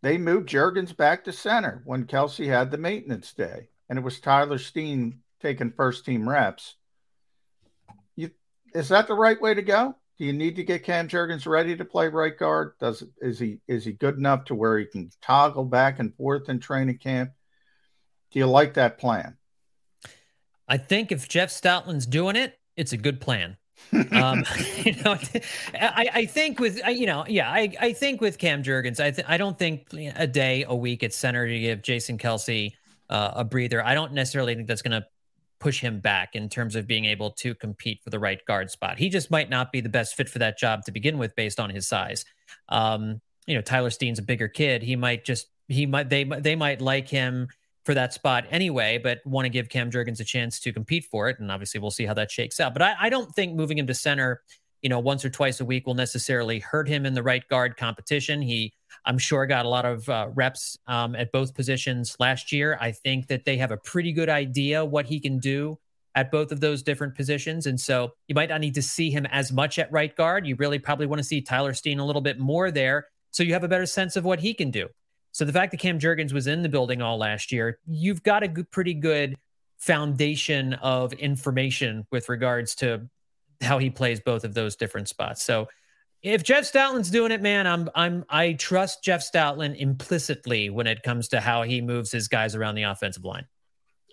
they moved Jurgens back to center when Kelsey had the maintenance day. And it was Tyler Steen taking first-team reps. You, is that the right way to go? Do you need to get Cam Jurgens ready to play right guard? Does is he is he good enough to where he can toggle back and forth in training camp? Do you like that plan? I think if Jeff Stoutland's doing it, it's a good plan. um, you know, I, I think with, you know, yeah, I, I think with Cam Jurgens, I th- I don't think a day, a week at center to give Jason Kelsey uh, a breather. I don't necessarily think that's going to push him back in terms of being able to compete for the right guard spot. He just might not be the best fit for that job to begin with, based on his size. Um, you know, Tyler Steen's a bigger kid. He might just, he might, they, they might like him for that spot anyway, but want to give Cam Jurgens a chance to compete for it. And obviously we'll see how that shakes out. But I, I don't think moving him to center, you know, once or twice a week will necessarily hurt him in the right guard competition. He, I'm sure, got a lot of uh, reps um, at both positions last year. I think that they have a pretty good idea what he can do at both of those different positions. And so you might not need to see him as much at right guard. You really probably want to see Tyler Steen a little bit more there, so you have a better sense of what he can do. So the fact that Cam Jurgens was in the building all last year, you've got a good, pretty good foundation of information with regards to how he plays both of those different spots. So if Jeff Stoutland's doing it, man, I'm I'm I trust Jeff Stoutland implicitly when it comes to how he moves his guys around the offensive line.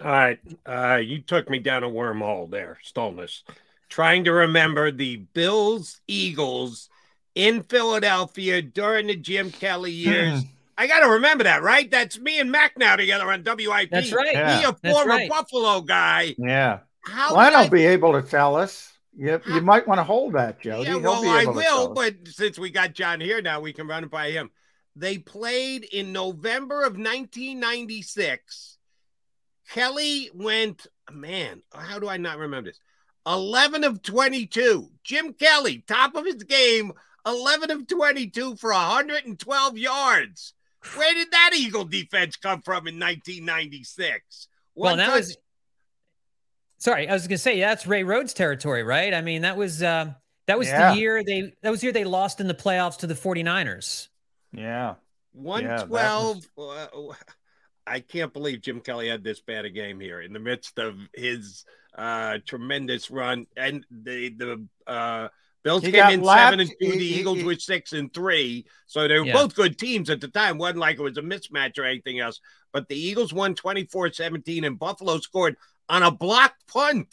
All right, uh, you took me down a wormhole there, Stolnis. Trying to remember the Bills Eagles in Philadelphia during the Jim Kelly years. I got to remember that, right? That's me and Macnow together on W I P. That's right. Yeah. Me, a former right. Buffalo guy. Yeah. How well, I'll I... be able to tell us. You, you might want to hold that, Jody. Yeah, He'll well, be able I will, to but since we got John here now, we can run it by him. They played in November of nineteen ninety-six. Kelly went, man, how do I not remember this? eleven of twenty-two. Jim Kelly, top of his game, eleven of twenty-two for one hundred twelve yards. Where did that Eagle defense come from in nineteen ninety-six? One well, that touch- was. Sorry, I was going to say that's Ray Rhodes territory, right? I mean, that was um, that was yeah. the year they that was the year they lost in the playoffs to the 49ers. Yeah, one twelve. Yeah, was... uh, I can't believe Jim Kelly had this bad a game here in the midst of his uh, tremendous run, and the the uh, Bills he came in lapped. seven and two. He, the he, Eagles he, were six and three, so they were yeah. both good teams at the time. Wasn't like it was a mismatch or anything else. But the Eagles won twenty-four seventeen, and Buffalo scored on a blocked punt.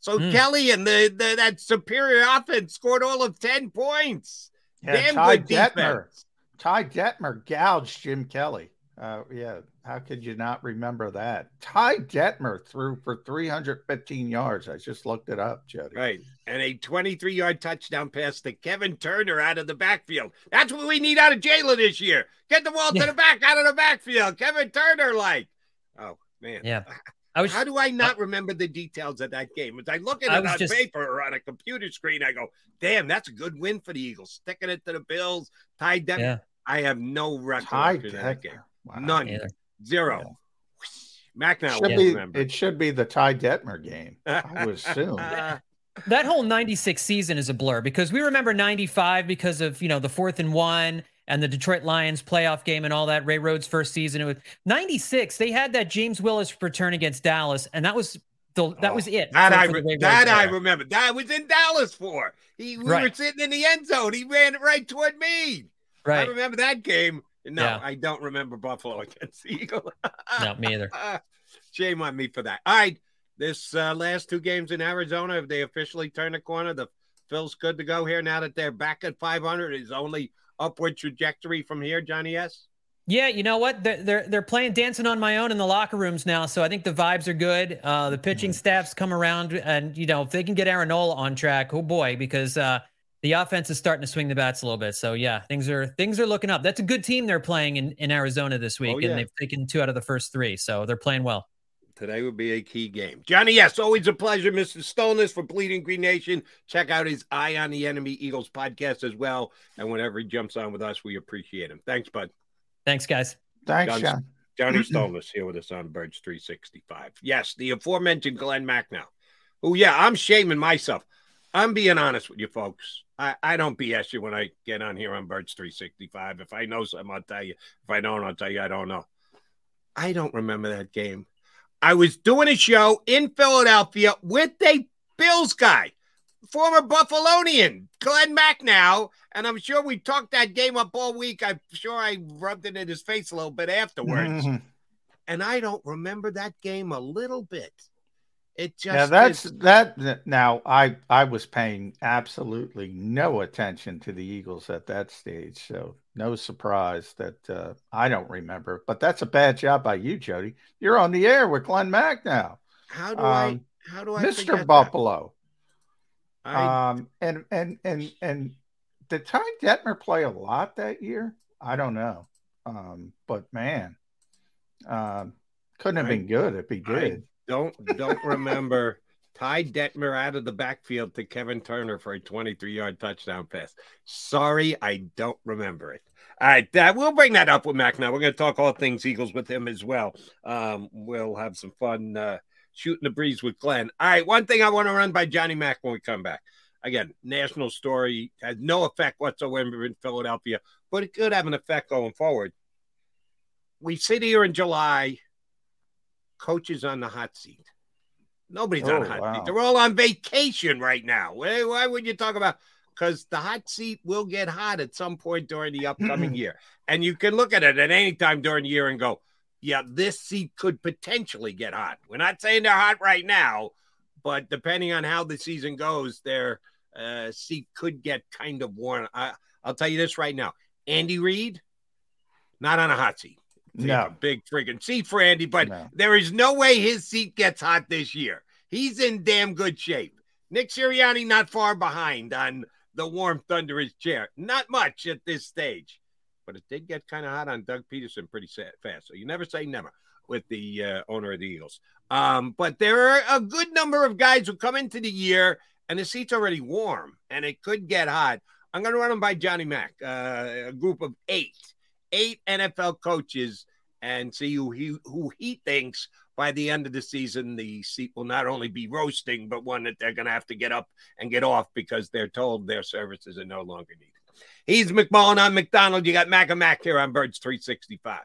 So mm. Kelly and the, the that superior offense scored all of ten points. Yeah, Damn Ty good Detmer. defense. Ty Detmer gouged Jim Kelly. Uh, yeah, how could you not remember that? Ty Detmer threw for three hundred fifteen yards. I just looked it up, Jody. Right, and a twenty-three-yard touchdown pass to Kevin Turner out of the backfield. That's what we need out of Jalen this year. Get the ball yeah. to the back, out of the backfield. Kevin Turner, like, oh, man. Yeah. I was, How do I not I, remember the details of that game? As I look at I it on just, paper or on a computer screen, I go, damn, that's a good win for the Eagles. Sticking it to the Bills, Ty Detmer. Yeah. I have no record of that game. Wow. None. Either. Zero. Yeah. Macnow will remember. It should be the Ty Detmer game, I would assume. uh, that whole ninety-six season is a blur because we remember ninety-five because of, you know, the fourth and one and the Detroit Lions playoff game and all that. Ray Rhodes' first season. It was ninety-six. They had that James Willis return against Dallas, and that was the, that oh, was it. That, I, re- that I remember. That I was in Dallas for. He we right. were sitting in the end zone. He ran it right toward me. Right. I remember that game. No, yeah. I don't remember Buffalo against the Eagles. No, me either. Shame on me for that. All right, this uh, last two games in Arizona, have they officially turned the corner? The Phil's good to go here now that they're back at five hundred. Is only upward trajectory from here, Johnny S? Yeah, you know what? They're, they're, they're playing Dancing on My Own in the locker rooms now, so I think the vibes are good. Uh, the pitching mm-hmm. staff's come around, and, you know, if they can get Aaron Nola on track, oh, boy, because uh, – the offense is starting to swing the bats a little bit. So, yeah, things are things are looking up. That's a good team they're playing in, in Arizona this week, oh, yeah. and they've taken two out of the first three. So they're playing well. Today would be a key game. Johnny, yes, always a pleasure. Mister Stolnis for Bleeding Green Nation. Check out his Eye on the Enemy Eagles podcast as well. And whenever he jumps on with us, we appreciate him. Thanks, bud. Thanks, guys. Thanks, John. John. Johnny Stolnis here with us on Birds three sixty-five. Yes, the aforementioned Glenn Macnow. Oh, yeah, I'm shaming myself. I'm being honest with you folks. I, I don't B S you when I get on here on Birds three sixty-five. If I know something, I'll tell you. If I don't, I'll tell you I don't know. I don't remember that game. I was doing a show in Philadelphia with a Bills guy, former Buffalonian, Glenn Macnow, and I'm sure we talked that game up all week. I'm sure I rubbed it in his face a little bit afterwards. Mm-hmm. And I don't remember that game a little bit. It just now that's is... that now I I was paying absolutely no attention to the Eagles at that stage, so no surprise that uh, I don't remember. But that's a bad job by you, Jody. You're on the air with Glenn Macnow. How do um, I? How do I? Mister Buffalo. I... Um and and and and did Ty Detmer play a lot that year? I don't know, um, but man, um, couldn't have I, been good if he did. I... Don't don't remember Ty Detmer out of the backfield to Kevin Turner for a twenty-three-yard touchdown pass. Sorry, I don't remember it. All right, uh, we'll bring that up with Macnow. We're going to talk all things Eagles with him as well. Um, we'll have some fun uh, shooting the breeze with Glenn. All right, one thing I want to run by Johnny Mac when we come back. Again, national story has no effect whatsoever in Philadelphia, but it could have an effect going forward. We sit here in July. Coaches on the hot seat. Nobody's oh, on the hot wow. seat. They're all on vacation right now. Why, why would you talk about? Because the hot seat will get hot at some point during the upcoming year. And you can look at it at any time during the year and go, yeah, this seat could potentially get hot. We're not saying they're hot right now, but depending on how the season goes, their uh, seat could get kind of worn. I, I'll tell you this right now. Andy Reid, not on a hot seat. No big freaking seat for Andy, but no. There is no way his seat gets hot this year. He's in damn good shape. Nick Sirianni not far behind on the warmth under his chair. Not much at this stage, but it did get kind of hot on Doug Peterson pretty fast. So you never say never with the uh, owner of the Eagles. Um, but there are a good number of guys who come into the year and the seat's already warm and it could get hot. I'm going to run them by Johnny Mac, uh, a group of eight. eight N F L coaches and see who he, who he thinks by the end of the season the seat will not only be roasting, but one that they're going to have to get up and get off because they're told their services are no longer needed. He's McMullen. I'm McDonald. You got Mac and Mac here on Birds three sixty-five.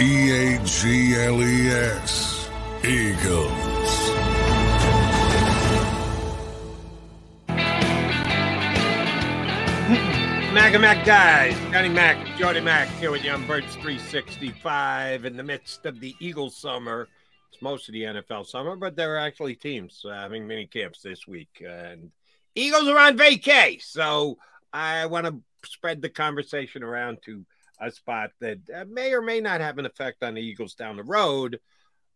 E A G L E S, Eagles. Mac and Mac guys, Johnny Mac, Jody Mac here with you on Birds three sixty-five. In the midst of the Eagles summer, it's most of the N F L summer, but there are actually teams uh, having mini camps this week. Uh, and Eagles are on vacay, so I want to spread the conversation around to a spot that may or may not have an effect on the Eagles down the road.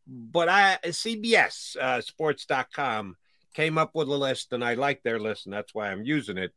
But I C B S uh, sports dot com came up with a list, and I like their list, and that's why I'm using it,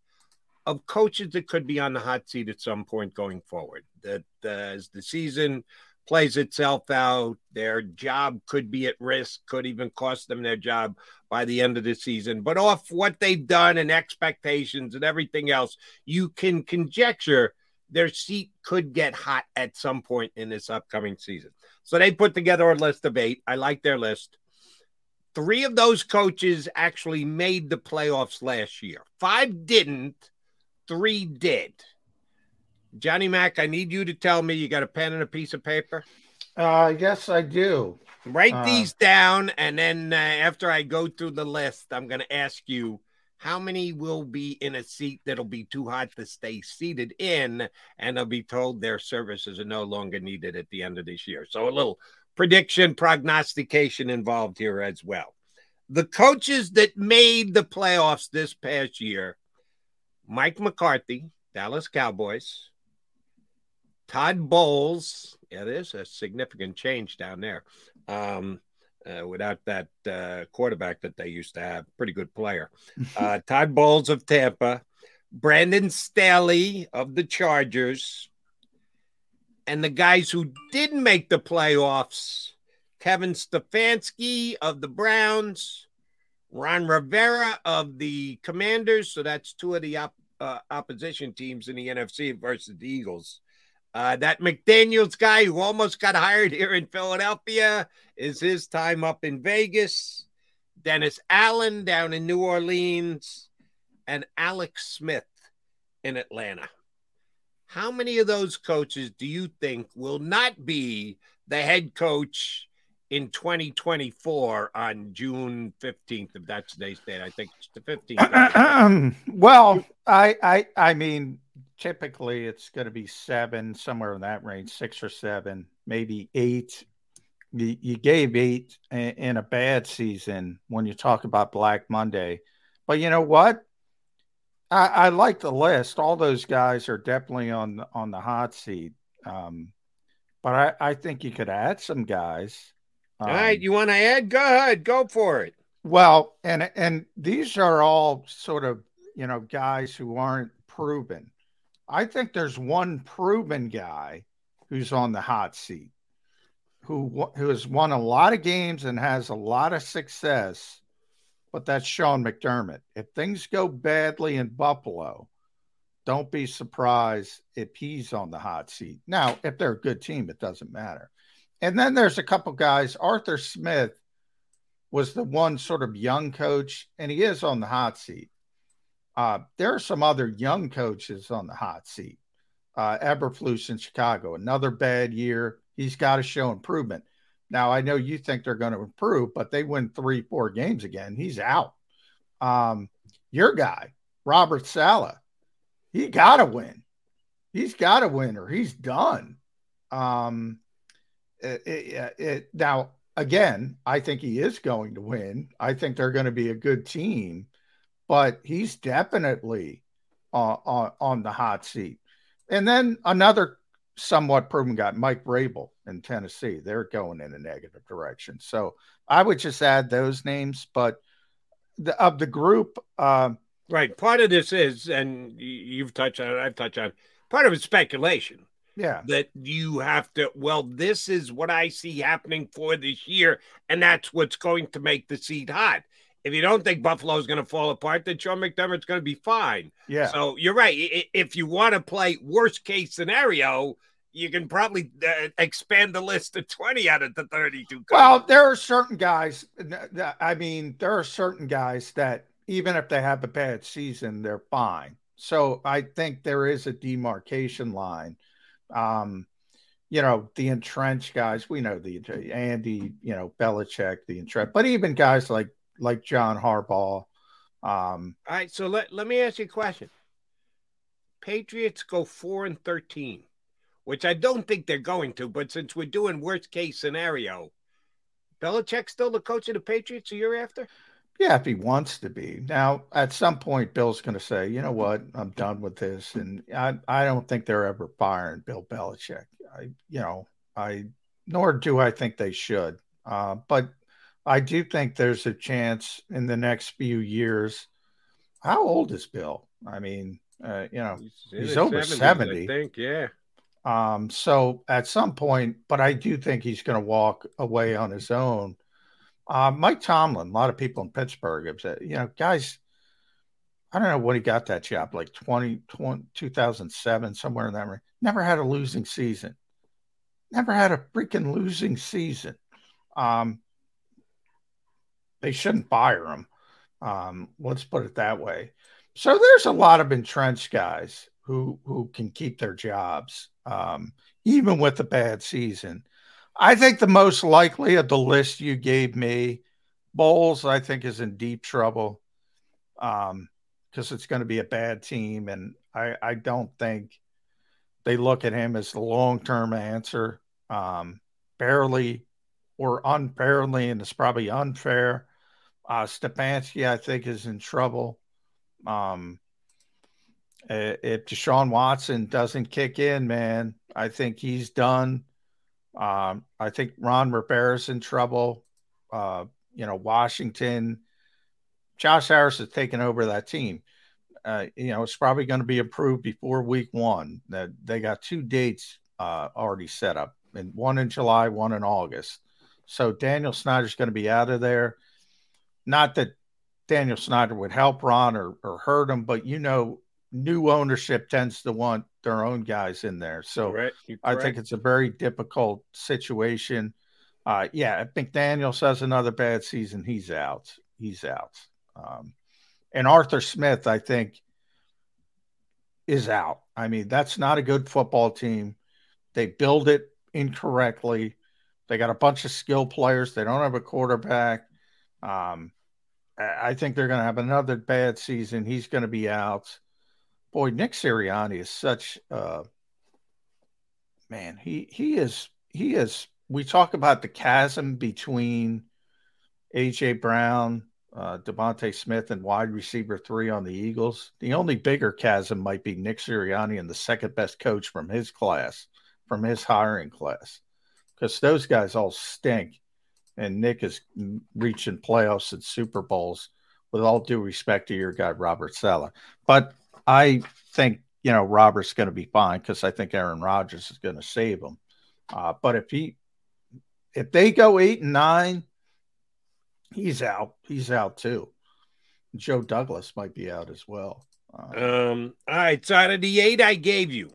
of coaches that could be on the hot seat at some point going forward. That uh, as the season plays itself out, their job could be at risk, could even cost them their job by the end of the season. But off what they've done and expectations and everything else, you can conjecture their seat could get hot at some point in this upcoming season. So they put together a list of eight. I like their list. Three of those coaches actually made the playoffs last year. Five didn't. Three did. Johnny Mac, I need you to tell me. You got a pen and a piece of paper? Uh, yes, I do. Write uh, these down, and then uh, after I go through the list, I'm going to ask you, how many will be in a seat that'll be too hot to stay seated in, and they'll be told their services are no longer needed at the end of this year? So a little prediction, prognostication involved here as well. The coaches that made the playoffs this past year: Mike McCarthy, Dallas Cowboys; Todd Bowles, yeah, there's a significant change down there, um, uh, without that uh, quarterback that they used to have. Pretty good player. Uh, Todd Bowles of Tampa, Brandon Staley of the Chargers, and the guys who didn't make the playoffs, Kevin Stefanski of the Browns, Ron Rivera of the Commanders. So that's two of the op- uh, opposition teams in the N F C versus the Eagles. Uh, that McDaniels guy who almost got hired here in Philadelphia is his time up in Vegas. Dennis Allen down in New Orleans, and Alex Smith in Atlanta. How many of those coaches do you think will not be the head coach in twenty twenty-four on June fifteenth, if that's today's date? I think it's the fifteenth. Well, I, I, I mean, typically it's going to be seven, somewhere in that range, six or seven, maybe eight. You, you gave eight in a bad season when you talk about Black Monday. But you know what? I, I like the list. All those guys are definitely on the, on the hot seat. Um, but I, I think you could add some guys. Um, all right, you want to add? Go ahead, go for it. Well, and and these are all sort of, you know, guys who aren't proven. I think there's one proven guy who's on the hot seat, who who has won a lot of games and has a lot of success, but that's Sean McDermott. If things go badly in Buffalo, don't be surprised if he's on the hot seat. Now, if they're a good team, it doesn't matter. And then there's a couple guys. Arthur Smith was the one sort of young coach, and he is on the hot seat. Uh, there are some other young coaches on the hot seat. Uh, Eberflus in Chicago, another bad year. He's got to show improvement. Now, I know you think they're going to improve, but they win three, four games again. He's out. Um, your guy, Robert Saleh, he got to win. He's got to win or he's done. Um It, it, it, now, again, I think he is going to win. I think they're going to be a good team, but he's definitely uh, on, on the hot seat. And then another somewhat proven guy, Mike Vrabel in Tennessee. They're going in a negative direction. So I would just add those names. But the, of the group. Uh, right. Part of this is, and you've touched on it, I've touched on it, part of it's speculation. Yeah, that you have to, well, this is what I see happening for this year, and that's what's going to make the seat hot. If you don't think Buffalo's going to fall apart, then Sean McDermott's going to be fine. Yeah. So you're right. If you want to play worst-case scenario, you can probably uh, expand the list to twenty out of the thirty-two. Well, there are certain guys. I mean, there are certain guys that even if they have a bad season, they're fine. So I think there is a demarcation line. Um, you know, the entrenched guys, we know the Andy, you know, Belichick, the entrenched, but even guys like, like John Harbaugh. Um, all right. So let, let me ask you a question. Patriots go four and thirteen, which I don't think they're going to, but since we're doing worst case scenario, Belichick still the coach of the Patriots a year after? Yeah, if he wants to be. Now, at some point, Bill's going to say, you know what, I'm done with this. And I, I don't think they're ever firing Bill Belichick. I, you know, I nor do I think they should. Uh, but I do think there's a chance in the next few years. How old is Bill? I mean, uh, you know, he's, he's over seventy. I think, yeah. Um, so at some point, but I do think he's going to walk away on his own. Uh, Mike Tomlin, a lot of people in Pittsburgh have said, you know, guys, I don't know when he got that job, like twenty, twenty, two thousand seven, somewhere in that range. Never had a losing season. Never had a freaking losing season. Um, they shouldn't fire him. Um, let's put it that way. So there's a lot of entrenched guys who, who can keep their jobs, um, even with a bad season. I think the most likely of the list you gave me, Bowles, I think is in deep trouble because um, it's going to be a bad team. And I, I don't think they look at him as the long-term answer. Um, barely or unfairly, and it's probably unfair. Uh, Stefanski, I think, is in trouble. Um, if Deshaun Watson doesn't kick in, man, I think he's done. Um, I think Ron Rivera's in trouble. uh, you know, Washington. Josh Harris has taken over that team. Uh, you know, it's probably going to be approved before week one. That they got two dates uh, already set up, and one in July, one in August. So Daniel Snyder's going to be out of there. Not that Daniel Snyder would help Ron or, or hurt him, but, you know, new ownership tends to want their own guys in there. So correct. Correct. I think it's a very difficult situation. Uh, yeah, if McDaniels has another bad season, he's out. He's out. Um, and Arthur Smith, I think, is out. I mean, that's not a good football team. They build it incorrectly. They got a bunch of skill players. They don't have a quarterback. Um, I think they're going to have another bad season. He's going to be out. Boy, Nick Sirianni is such uh, man. He he is he is. We talk about the chasm between A J Brown, uh, Devontae Smith, and wide receiver three on the Eagles. The only bigger chasm might be Nick Sirianni and the second best coach from his class, from his hiring class, because those guys all stink. And Nick is reaching playoffs and Super Bowls, with all due respect to your guy, Robert Saleh. But I think, you know, Robert's going to be fine, because I think Aaron Rodgers is going to save him. Uh, but if he, if they go eight and nine, he's out. He's out too. Joe Douglas might be out as well. Uh, um, all right. So out of the eight I gave you,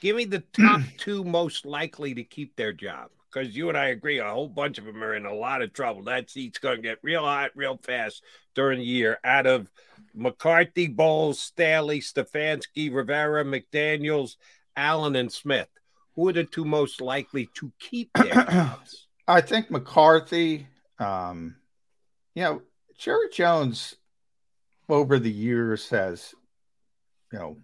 give me the top two most likely to keep their job. Because you and I agree, a whole bunch of them are in a lot of trouble. That seat's going to get real hot real fast during the year. Out of McCarthy, Bowles, Staley, Stefanski, Rivera, McDaniels, Allen, and Smith, who are the two most likely to keep their jobs? I think McCarthy. Um, you know, Jerry Jones over the years has, you know,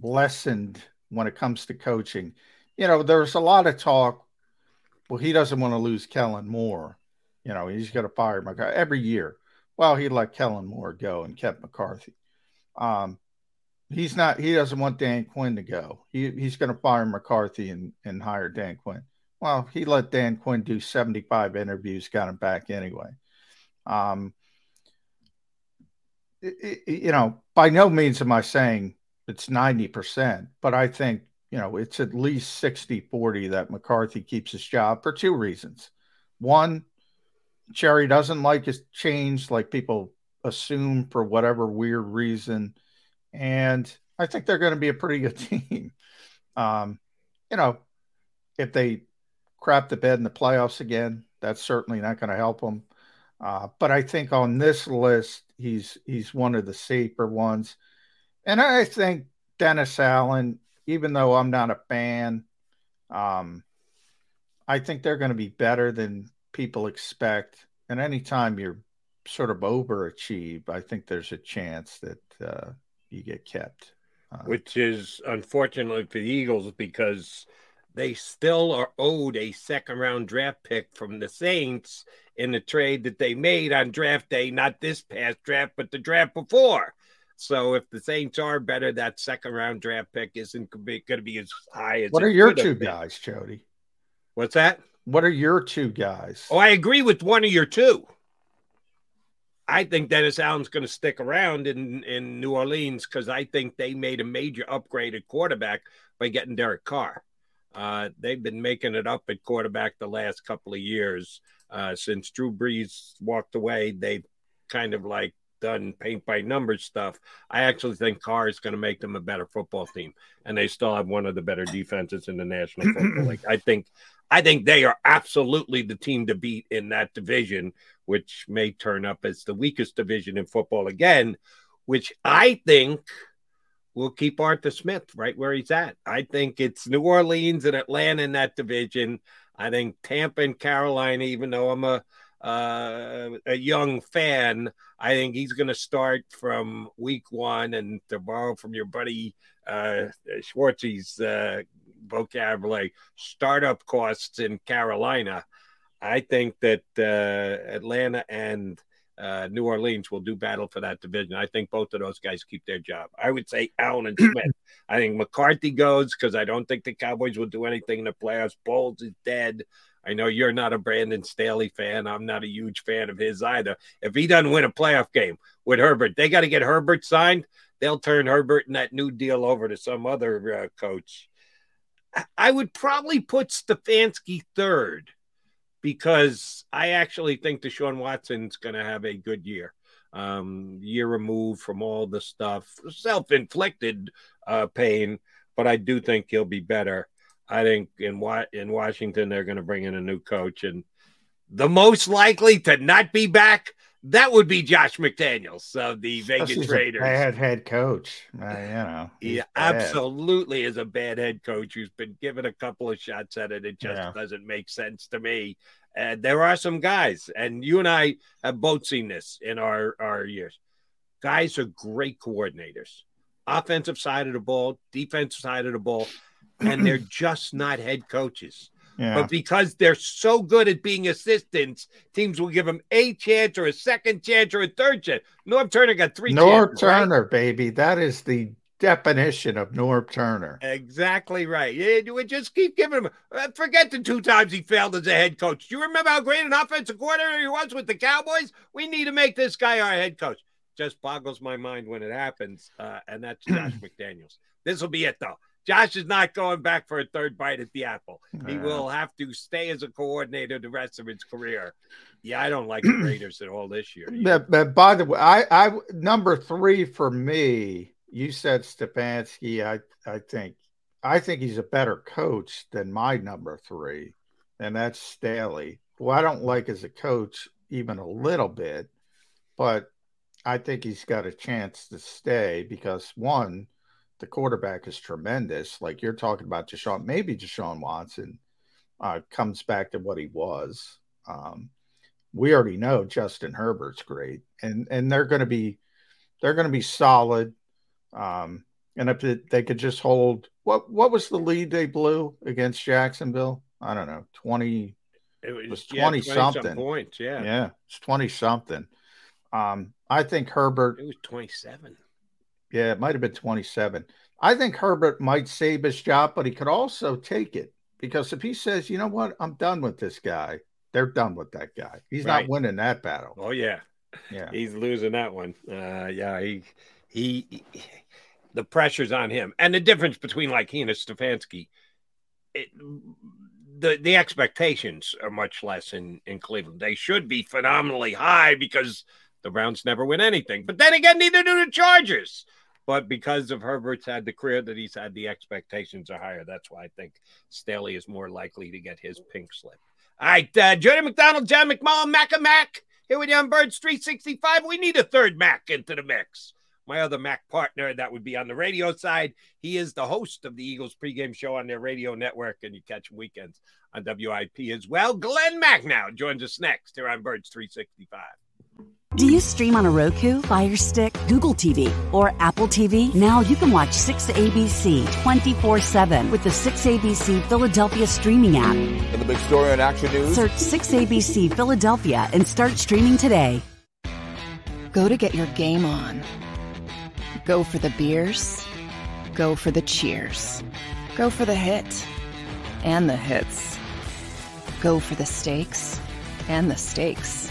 lessened when it comes to coaching. You know, there's a lot of talk. Well, he doesn't want to lose Kellen Moore. You know, he's going to fire McCarthy every year. Well, he let Kellen Moore go and kept McCarthy. Um, he's not. He doesn't want Dan Quinn to go. He, he's going to fire McCarthy and, and hire Dan Quinn. Well, he let Dan Quinn do seventy-five interviews, got him back anyway. Um, it, it, you know, by no means am I saying it's ninety percent, but I think, you know, it's at least sixty forty that McCarthy keeps his job for two reasons. One, Jerry doesn't like his change, like people assume, for whatever weird reason. And I think they're going to be a pretty good team. Um, you know, if they crap the bed in the playoffs again, that's certainly not going to help them. Uh, but I think on this list, he's he's one of the safer ones. And I think Dennis Allen, even though I'm not a fan, um, I think they're going to be better than people expect. And anytime you're sort of overachieve, I think there's a chance that uh, you get kept. Uh, Which is unfortunately for the Eagles, because they still are owed a second-round draft pick from the Saints in the trade that they made on draft day, not this past draft, but the draft before. So if the Saints are better, that second-round draft pick isn't going to be as high as. What are your two guys, Jody? What's that? What are your two guys? Oh, I agree with one of your two. I think Dennis Allen's going to stick around in, in New Orleans, because I think they made a major upgrade at quarterback by getting Derek Carr. Uh, they've been making it up at quarterback the last couple of years. Uh, since Drew Brees walked away, they've kind of like done paint by numbers stuff. I actually think Carr is going to make them a better football team, and they still have one of the better defenses in the National Football League. I think, I think they are absolutely the team to beat in that division, which may turn up as the weakest division in football again, which I think will keep Arthur Smith right where he's at. I think it's New Orleans and Atlanta in that division. I think Tampa and Carolina, even though I'm a Uh, a young fan, I think he's going to start from week one, and to borrow from your buddy uh, Schwartzy's uh, vocabulary, startup costs in Carolina. I think that uh, Atlanta and uh, New Orleans will do battle for that division. I think both of those guys keep their job. I would say Allen and Smith. I think McCarthy goes because I don't think the Cowboys will do anything in the playoffs. Bowles is dead. I know you're not a Brandon Staley fan. I'm not a huge fan of his either. If he doesn't win a playoff game with Herbert, they got to get Herbert signed. They'll turn Herbert and that new deal over to some other uh, coach. I would probably put Stefanski third because I actually think Deshaun Watson's going to have a good year. Um, year removed from all the stuff, self-inflicted uh, pain, but I do think he'll be better. I think in Wa- in Washington, they're going to bring in a new coach. And the most likely to not be back, that would be Josh McDaniels of the Vegas oh, Raiders. A bad head coach. Uh, you know, he bad. absolutely is a bad head coach who's been given a couple of shots at it. It just yeah. doesn't make sense to me. And there are some guys, and you and I have both seen this in our, our years. Guys are great coordinators. Offensive side of the ball, defensive side of the ball. And they're just not head coaches. Yeah. But because they're so good at being assistants, teams will give them a chance or a second chance or a third chance. Norm Turner got three Norm chances. Norm Turner, right? Baby. That is the definition of Norm Turner. Exactly right. You would just keep giving him. Forget the two times he failed as a head coach. Do you remember how great an offensive coordinator he was with the Cowboys? We need to make this guy our head coach. Just boggles my mind when it happens. Uh, and that's Josh McDaniels. This will be it, though. Josh is not going back for a third bite at the apple. He uh, will have to stay as a coordinator the rest of his career. Yeah, I don't like the Raiders at all this year. But, but by the way, I, I number three for me. You said Stefanski. I I think I think he's a better coach than my number three, and that's Staley, who I don't like as a coach even a little bit, but I think he's got a chance to stay because one. The quarterback is tremendous. Like you're talking about Deshaun, maybe Deshaun Watson uh, comes back to what he was. Um, we already know Justin Herbert's great, and and they're going to be they're going to be solid. Um, and if it, they could just hold what what was the lead they blew against Jacksonville? I don't know, twenty. It was, it was twenty, yeah, twenty something some points. Yeah, yeah, it's twenty something. Um, I think Herbert. It was twenty-seven. Yeah, it might have been twenty-seven. I think Herbert might save his job, but he could also take it. Because if he says, you know what, I'm done with this guy, they're done with that guy. He's right. Not winning that battle. Oh, yeah. Yeah. He's losing that one. Uh, yeah, he, he he the pressure's on him. And the difference between like he and Stefanski, it, the, the expectations are much less in, in Cleveland. They should be phenomenally high because the Browns never win anything. But then again, neither do the Chargers. But because of Herbert's had the career that he's had, the expectations are higher. That's why I think Staley is more likely to get his pink slip. All right, uh, Jody McDonald, John McMullen, Mac and Mac, here with you on Birds three sixty-five. We need a third Mac into the mix. My other Mac partner, that would be on the radio side. He is the host of the Eagles pregame show on their radio network, and you catch him weekends on W I P as well. Glenn Macnow joins us next here on Birds three sixty-five. Do you stream on a Roku, Fire Stick, Google T V, or Apple T V? Now you can watch six A B C twenty-four seven with the six A B C Philadelphia streaming app. And the big story on Action News? Search six A B C Philadelphia and start streaming today. Go to get your game on. Go for the beers. Go for the cheers. Go for the hit. And the hits. Go for the stakes. And the stakes.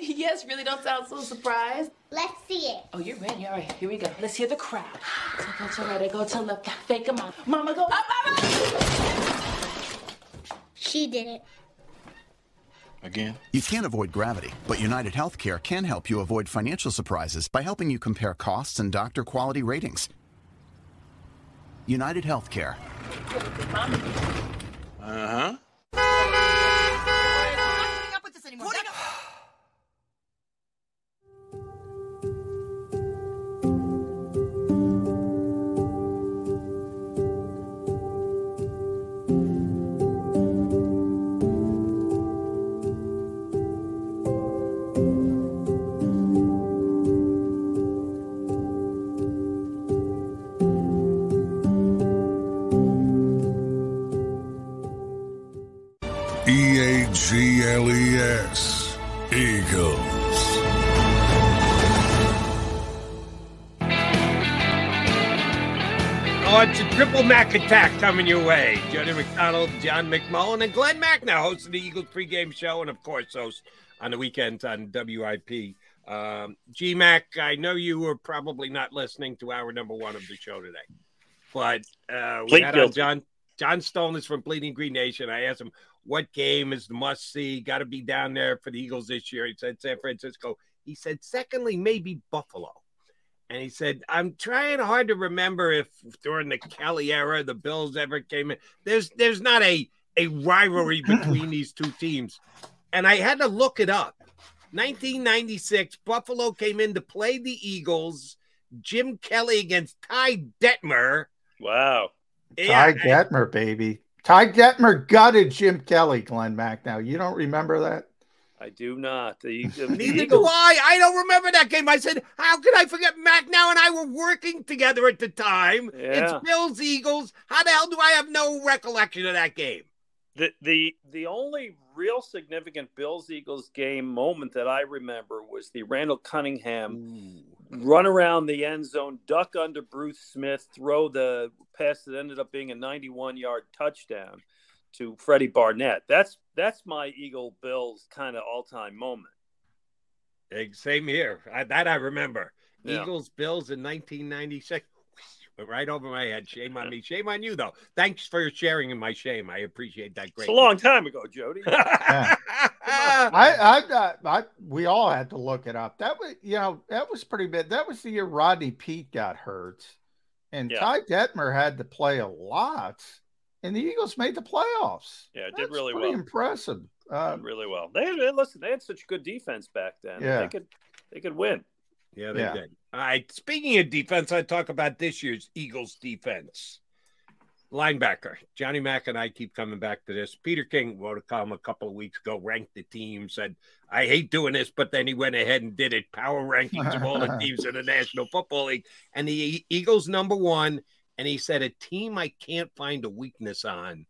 Yes, really, don't sound so surprised. Let's see it. Oh, you're ready. All right, here we go. Let's hear the crowd. So go to right, go to left, fake a mama. Mama, go up, mama! She did it. Again. You can't avoid gravity, but United Healthcare can help you avoid financial surprises by helping you compare costs and doctor quality ratings. United Healthcare. Uh-huh. E A G L E S, Eagles. Oh, it's a triple Mac attack coming your way. Jody McDonald, John McMullen, and Glenn Macnow, host of the Eagles pregame show, and of course, host on the weekends on W I P. Um, G-Mac, I know you were probably not listening to hour number one of the show today, but uh, we had on John, John Stolnis from Bleeding Green Nation. I asked him, what game is the must-see? Got to be down there for the Eagles this year. He said San Francisco. He said, secondly, maybe Buffalo. And he said, I'm trying hard to remember if during the Kelly era the Bills ever came in. There's there's not a, a rivalry between these two teams. And I had to look it up. nineteen ninety-six, Buffalo came in to play the Eagles. Jim Kelly against Ty Detmer. Wow. Yeah, Ty Detmer, I, baby. Ty Detmer gutted Jim Kelly, Glenn Macnow. You don't remember that? I do not. The, the Neither do I. I don't remember that game. I said, how could I forget? Macnow and I were working together at the time. Yeah. It's Bills Eagles. How the hell do I have no recollection of that game? The the the only real significant Bills Eagles game moment that I remember was the Randall Cunningham Ooh. run around the end zone, duck under Bruce Smith, throw the pass that ended up being a ninety-one yard touchdown to Freddie Barnett. That's that's my Eagle Bills kind of all time moment. Same here. I, that I remember. Yeah. Eagles Bills in nineteen ninety-six. Right over my head. Shame on me. Shame on you, though. Thanks for sharing in my shame. I appreciate that. Great. It's a long time ago, Jody. Yeah. I, I, I, we all had to look it up. That was, you know, that was pretty bad. That was the year Rodney Peete got hurt, and yeah. Ty Detmer had to play a lot, and the Eagles made the playoffs. Yeah, it That's did really well. Impressive. Uh, did really well. They listen. They had such good defense back then. Yeah. they could, they could win. Yeah, they yeah. did. All right. Speaking of defense, I talk about this year's Eagles defense. Linebacker. Johnny Mack and I keep coming back to this. Peter King wrote a column a couple of weeks ago, ranked the team, said, I hate doing this, but then he went ahead and did it. Power rankings of all the teams in the National Football League. And the Eagles number one. And he said, a team I can't find a weakness on.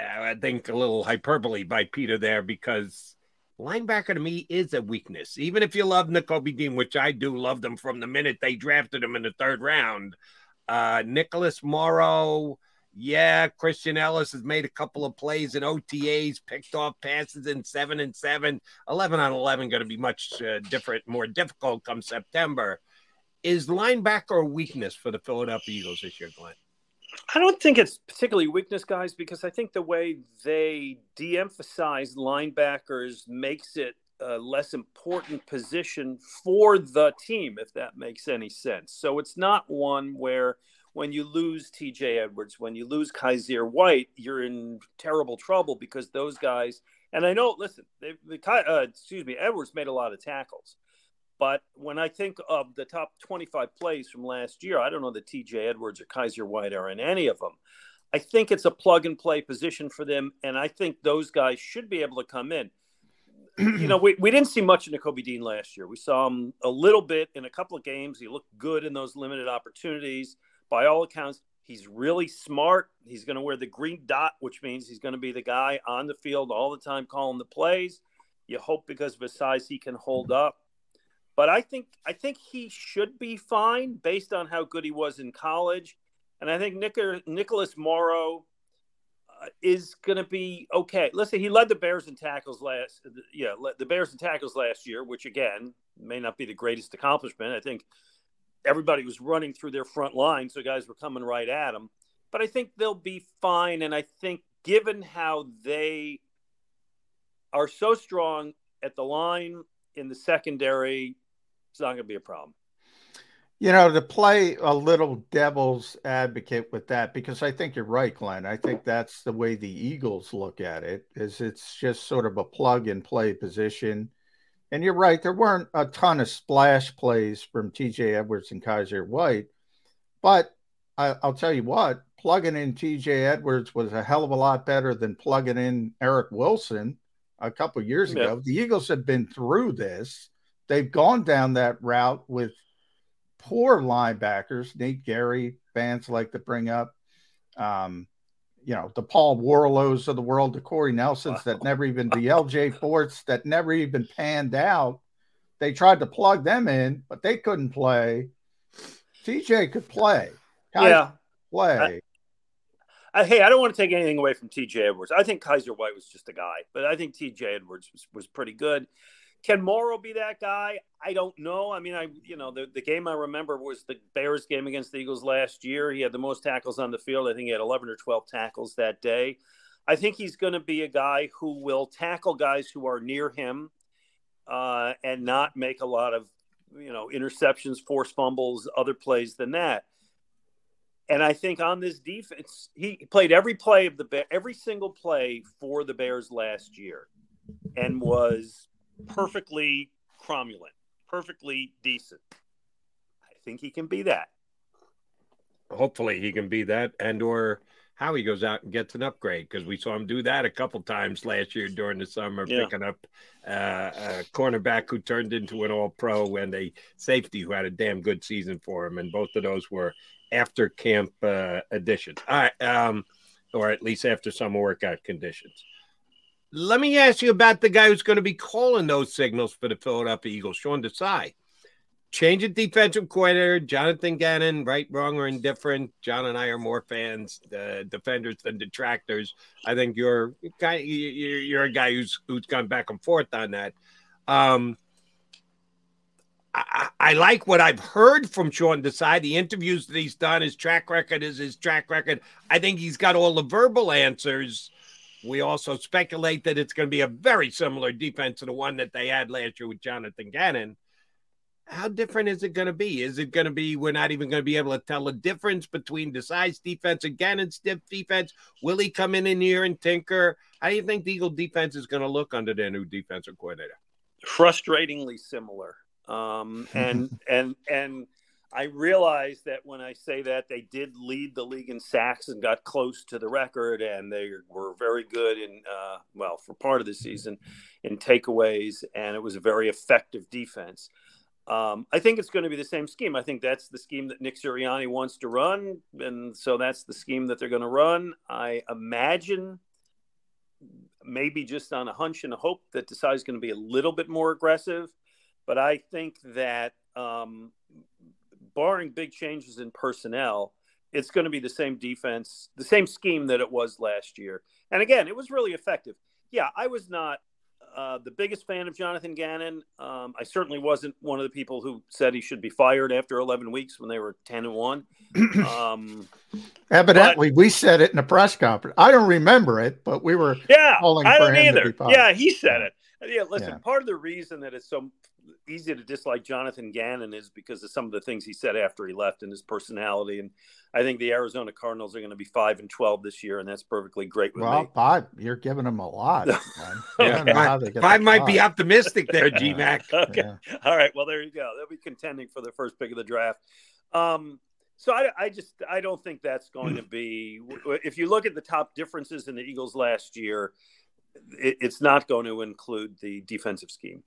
Uh, I think a little hyperbole by Peter there, because linebacker to me is a weakness. Even if you love N'Kobe Dean, which I do love them from the minute they drafted him in the third round. Uh, Nicholas Morrow, yeah, Christian Ellis has made a couple of plays in O T As, picked off passes in seven and seven. eleven on eleven going to be much uh, different, more difficult come September. Is linebacker a weakness for the Philadelphia Eagles this year, Glenn? I don't think it's particularly weakness, guys, because I think the way they de-emphasize linebackers makes it a less important position for the team, if that makes any sense. So it's not one where when you lose T J Edwards, when you lose Kaiser White, you're in terrible trouble because those guys – and I know, listen, they, the, uh, excuse me, Edwards made a lot of tackles. But when I think of the top twenty-five plays from last year, I don't know that T J Edwards or Kaiser White are in any of them. I think it's a plug-and-play position for them, and I think those guys should be able to come in. you know, we, we didn't see much of Nakobe Dean last year. We saw him a little bit in a couple of games. He looked good in those limited opportunities. By all accounts, he's really smart. He's going to wear the green dot, which means he's going to be the guy on the field all the time calling the plays. You hope because of his size he can hold up. But I think I think he should be fine based on how good he was in college. And I think Nick, Nicholas Morrow uh, is going to be okay. Listen, he led the Bears in tackles last yeah, the Bears in tackles last year, which again may not be the greatest accomplishment. I think everybody was running through their front line, so guys were coming right at him. But I think they'll be fine, and I think given how they are so strong at the line in the secondary, it's not going to be a problem. You know, to play a little devil's advocate with that, because I think you're right, Glenn. I think that's the way the Eagles look at it, is it's just sort of a plug-and-play position. And you're right, there weren't a ton of splash plays from T J Edwards and Kaiser White. But I, I'll tell you what, plugging in T J Edwards was a hell of a lot better than plugging in Eric Wilson a couple of years ago. Yeah. The Eagles have been through this. They've gone down that route with poor linebackers. Nate Gary, fans like to bring up, um, you know, the Paul Warlows of the world, the Corey Nelsons that never even, the L J Forts that never even panned out. They tried to plug them in, but they couldn't play. T J could play. Kaiser yeah. Play. I, I, hey, I don't want to take anything away from T J Edwards. I think Kaiser White was just a guy, but I think T J Edwards was, was pretty good. Can Morrow be that guy? I don't know. I mean, I you know, the, the game I remember was the Bears game against the Eagles last year. He had the most tackles on the field. I think he had eleven or twelve tackles that day. I think he's going to be a guy who will tackle guys who are near him uh, and not make a lot of, you know, interceptions, forced fumbles, other plays than that. And I think on this defense, he played every play of the Bears, every single play for the Bears last year, and was perfectly cromulent, perfectly decent. I think he can be that. Hopefully he can be that, and or how he goes out and gets an upgrade, because we saw him do that a couple times last year during the summer, yeah. picking up uh, a cornerback who turned into an all-pro and a safety who had a damn good season for him, and both of those were after camp uh, additions. All right, um, or at least after summer workout conditions. Let me ask you about the guy who's going to be calling those signals for the Philadelphia Eagles, Sean Desai. Change of defensive coordinator, Jonathan Gannon, right, wrong, or indifferent. John and I are more fans, uh, defenders than detractors. I think you're guy, you're a guy who's who's gone back and forth on that. Um, I, I like what I've heard from Sean Desai. The interviews that he's done, his track record is his track record. I think he's got all the verbal answers. We also speculate that it's going to be a very similar defense to the one that they had last year with Jonathan Gannon. How different is it going to be? Is it going to be, we're not even going to be able to tell the difference between Desai's defense and Gannon's defense? Will he come in in here and tinker? How do you think the Eagle defense is going to look under their new defensive coordinator? Frustratingly similar. Um, and, and, and I realize that when I say that, they did lead the league in sacks and got close to the record, and they were very good in, uh, well, for part of the season, in takeaways, and it was a very effective defense. Um, I think it's going to be the same scheme. I think that's the scheme that Nick Sirianni wants to run, and so that's the scheme that they're going to run. I imagine, maybe just on a hunch and a hope, that Desai's going to be a little bit more aggressive, but I think that um, – barring big changes in personnel, it's going to be the same defense, the same scheme that it was last year. And again, it was really effective. Yeah, I was not uh, the biggest fan of Jonathan Gannon. Um, I certainly wasn't one of the people who said he should be fired after eleven weeks when they were ten and one. Um, Evidently, but, we said it in a press conference. I don't remember it, but we were yeah, calling I for him either. To be fired. Yeah, he said it. Yeah, listen, yeah. Part of the reason that it's so easy to dislike Jonathan Gannon is because of some of the things he said after he left and his personality. And I think the Arizona Cardinals are going to be five and twelve this year, and that's perfectly great with well, me. Well, Bob, you're giving them a lot. Okay. I might be optimistic there, G-Mac. Okay. Yeah. All right, well, there you go. They'll be contending for the first pick of the draft. Um, so I, I just I don't think that's going to be – if you look at the top differences in the Eagles last year – it, it's not going to include the defensive scheme.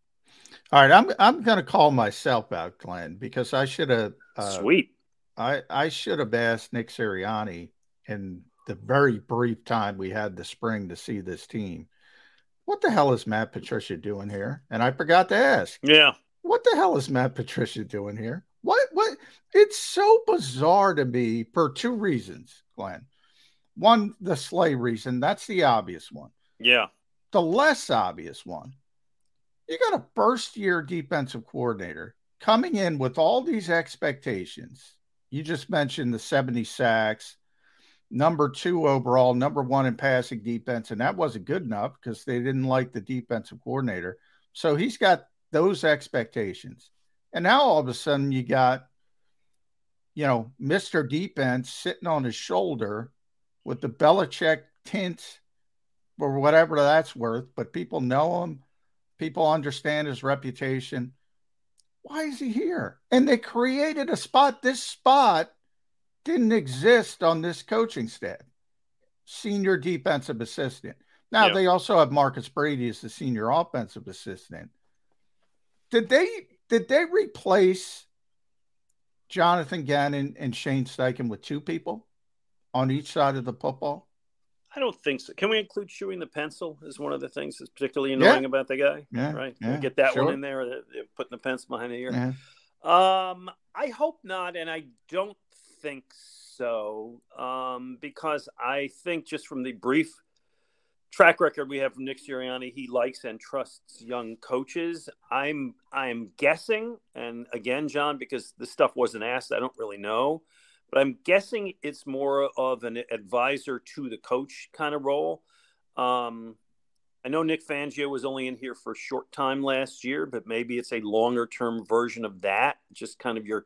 All right, I'm I'm going to call myself out, Glenn, because I should have uh, sweet. I I should have asked Nick Sirianni in the very brief time we had the spring to see this team, what the hell is Matt Patricia doing here? And I forgot to ask. Yeah, what the hell is Matt Patricia doing here? What what? It's so bizarre to me for two reasons, Glenn. One, the Slay reason. That's the obvious one. Yeah. The less obvious one. You got a first-year defensive coordinator coming in with all these expectations. You just mentioned the seventy sacks, number two overall, number one in passing defense, and that wasn't good enough because they didn't like the defensive coordinator. So he's got those expectations. And now all of a sudden you got, you know, Mister Defense sitting on his shoulder with the Belichick tint or whatever that's worth, but people know him. People understand his reputation. Why is he here? And they created a spot. This spot didn't exist on this coaching staff. Senior defensive assistant. Now, yep. They also have Marcus Brady as the senior offensive assistant. Did they did they replace Jonathan Gannon and Shane Steichen with two people on each side of the football? I don't think so. Can we include chewing the pencil as one of the things that's particularly annoying yeah. about the guy? Yeah, right. Yeah, we get that sure. one in there, putting the pencil behind the ear. Yeah. Um, I hope not, and I don't think so, um, because I think just from the brief track record we have from Nick Sirianni, he likes and trusts young coaches. I'm I'm guessing, and again, John, because this stuff wasn't asked, I don't really know. But I'm guessing it's more of an advisor to the coach kind of role. Um, I know Nick Fangio was only in here for a short time last year, but maybe it's a longer-term version of that. Just kind of your,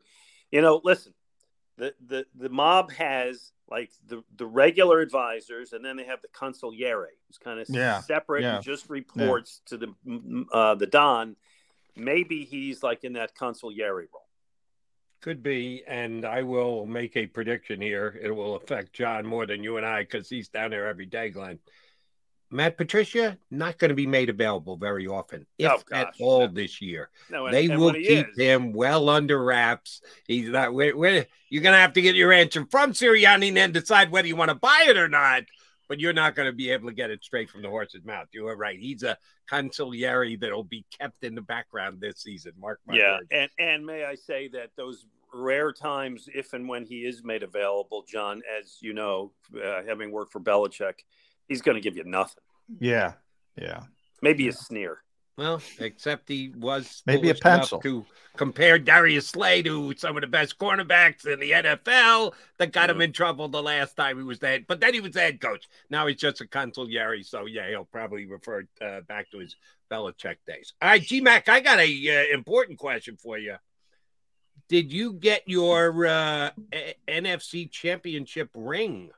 you know, listen, the the, the mob has, like, the, the regular advisors, and then they have the consigliere, who's kind of yeah, separate yeah. and just reports yeah. to the uh, the Don. Maybe he's, like, in that consigliere role. Could be, and I will make a prediction here. It will affect John more than you and I because he's down there every day, Glenn. Matt Patricia, not going to be made available very often, if oh, at all no. this year. No, and, they and will keep is. him well under wraps. He's not. We're, we're, you're going to have to get your answer from Sirianni and then decide whether you want to buy it or not, but you're not going to be able to get it straight from the horse's mouth. You are right. He's a consigliere that will be kept in the background this season. Mark my yeah, words. And, and may I say that those rare times, if and when he is made available, John, as you know, uh, having worked for Belichick, he's going to give you nothing. Yeah, yeah. Maybe yeah. a sneer. Well, except he was maybe a pencil to compare Darius Slay to some of the best cornerbacks in the N F L that got mm-hmm. him in trouble the last time he was there. But then he was the head coach. Now he's just a consigliere. So, yeah, he'll probably refer uh, back to his Belichick days. All right, G-Mac, I got a uh, important question for you. Did you get your uh, a- N F C Championship ring?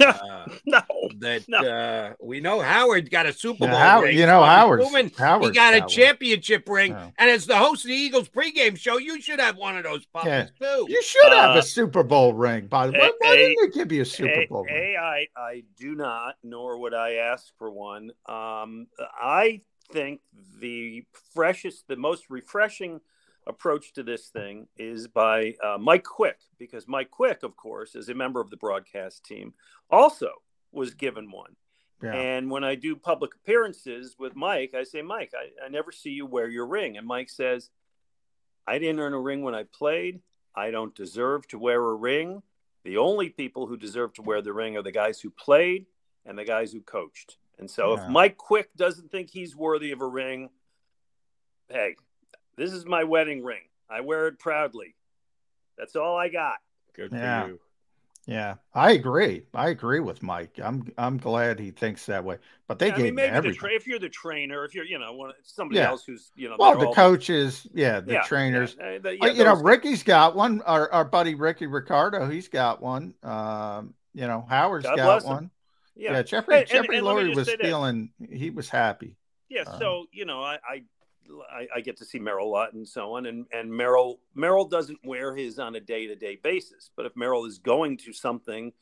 Uh, no, that no. Uh, we know Howard got a Super Bowl yeah, Howard, ring. You know, Howard. He got a Howard. championship ring, no. and as the host of the Eagles pregame show, you should have one of those puppies yeah. too. You should uh, have a Super Bowl ring. By the way, why a, didn't they give you a Super a, Bowl ring? A, I, I do not, nor would I ask for one. Um, I think the freshest, the most refreshing approach to this thing is by uh, Mike Quick, because Mike Quick, of course, is a member of the broadcast team, also was given one. Yeah. And when I do public appearances with Mike, I say, Mike, I, I never see you wear your ring. And Mike says, I didn't earn a ring when I played. I don't deserve to wear a ring. The only people who deserve to wear the ring are the guys who played and the guys who coached. And so yeah. if Mike Quick doesn't think he's worthy of a ring, hey, this is my wedding ring. I wear it proudly. That's all I got. Good yeah. for you. Yeah, I agree. I agree with Mike. I'm I'm glad he thinks that way. But they yeah, gave I mean, maybe everything. The tra- if you're the trainer, if you're you know one, somebody yeah. else who's you know well the all... coaches, yeah, the yeah, trainers. Yeah, the, yeah, uh, you know, guys. Ricky's got one. Our our buddy Ricky Ricardo, he's got one. Um, you know, Howard's God got one. Yeah. yeah, Jeffrey and, Jeffrey and, and Lurie was feeling. He was happy. Yeah. Um, so you know, I. I I, I get to see Merrill a lot and so on. And, and Merrill, Merrill doesn't wear his on a day-to-day basis. But if Merrill is going to something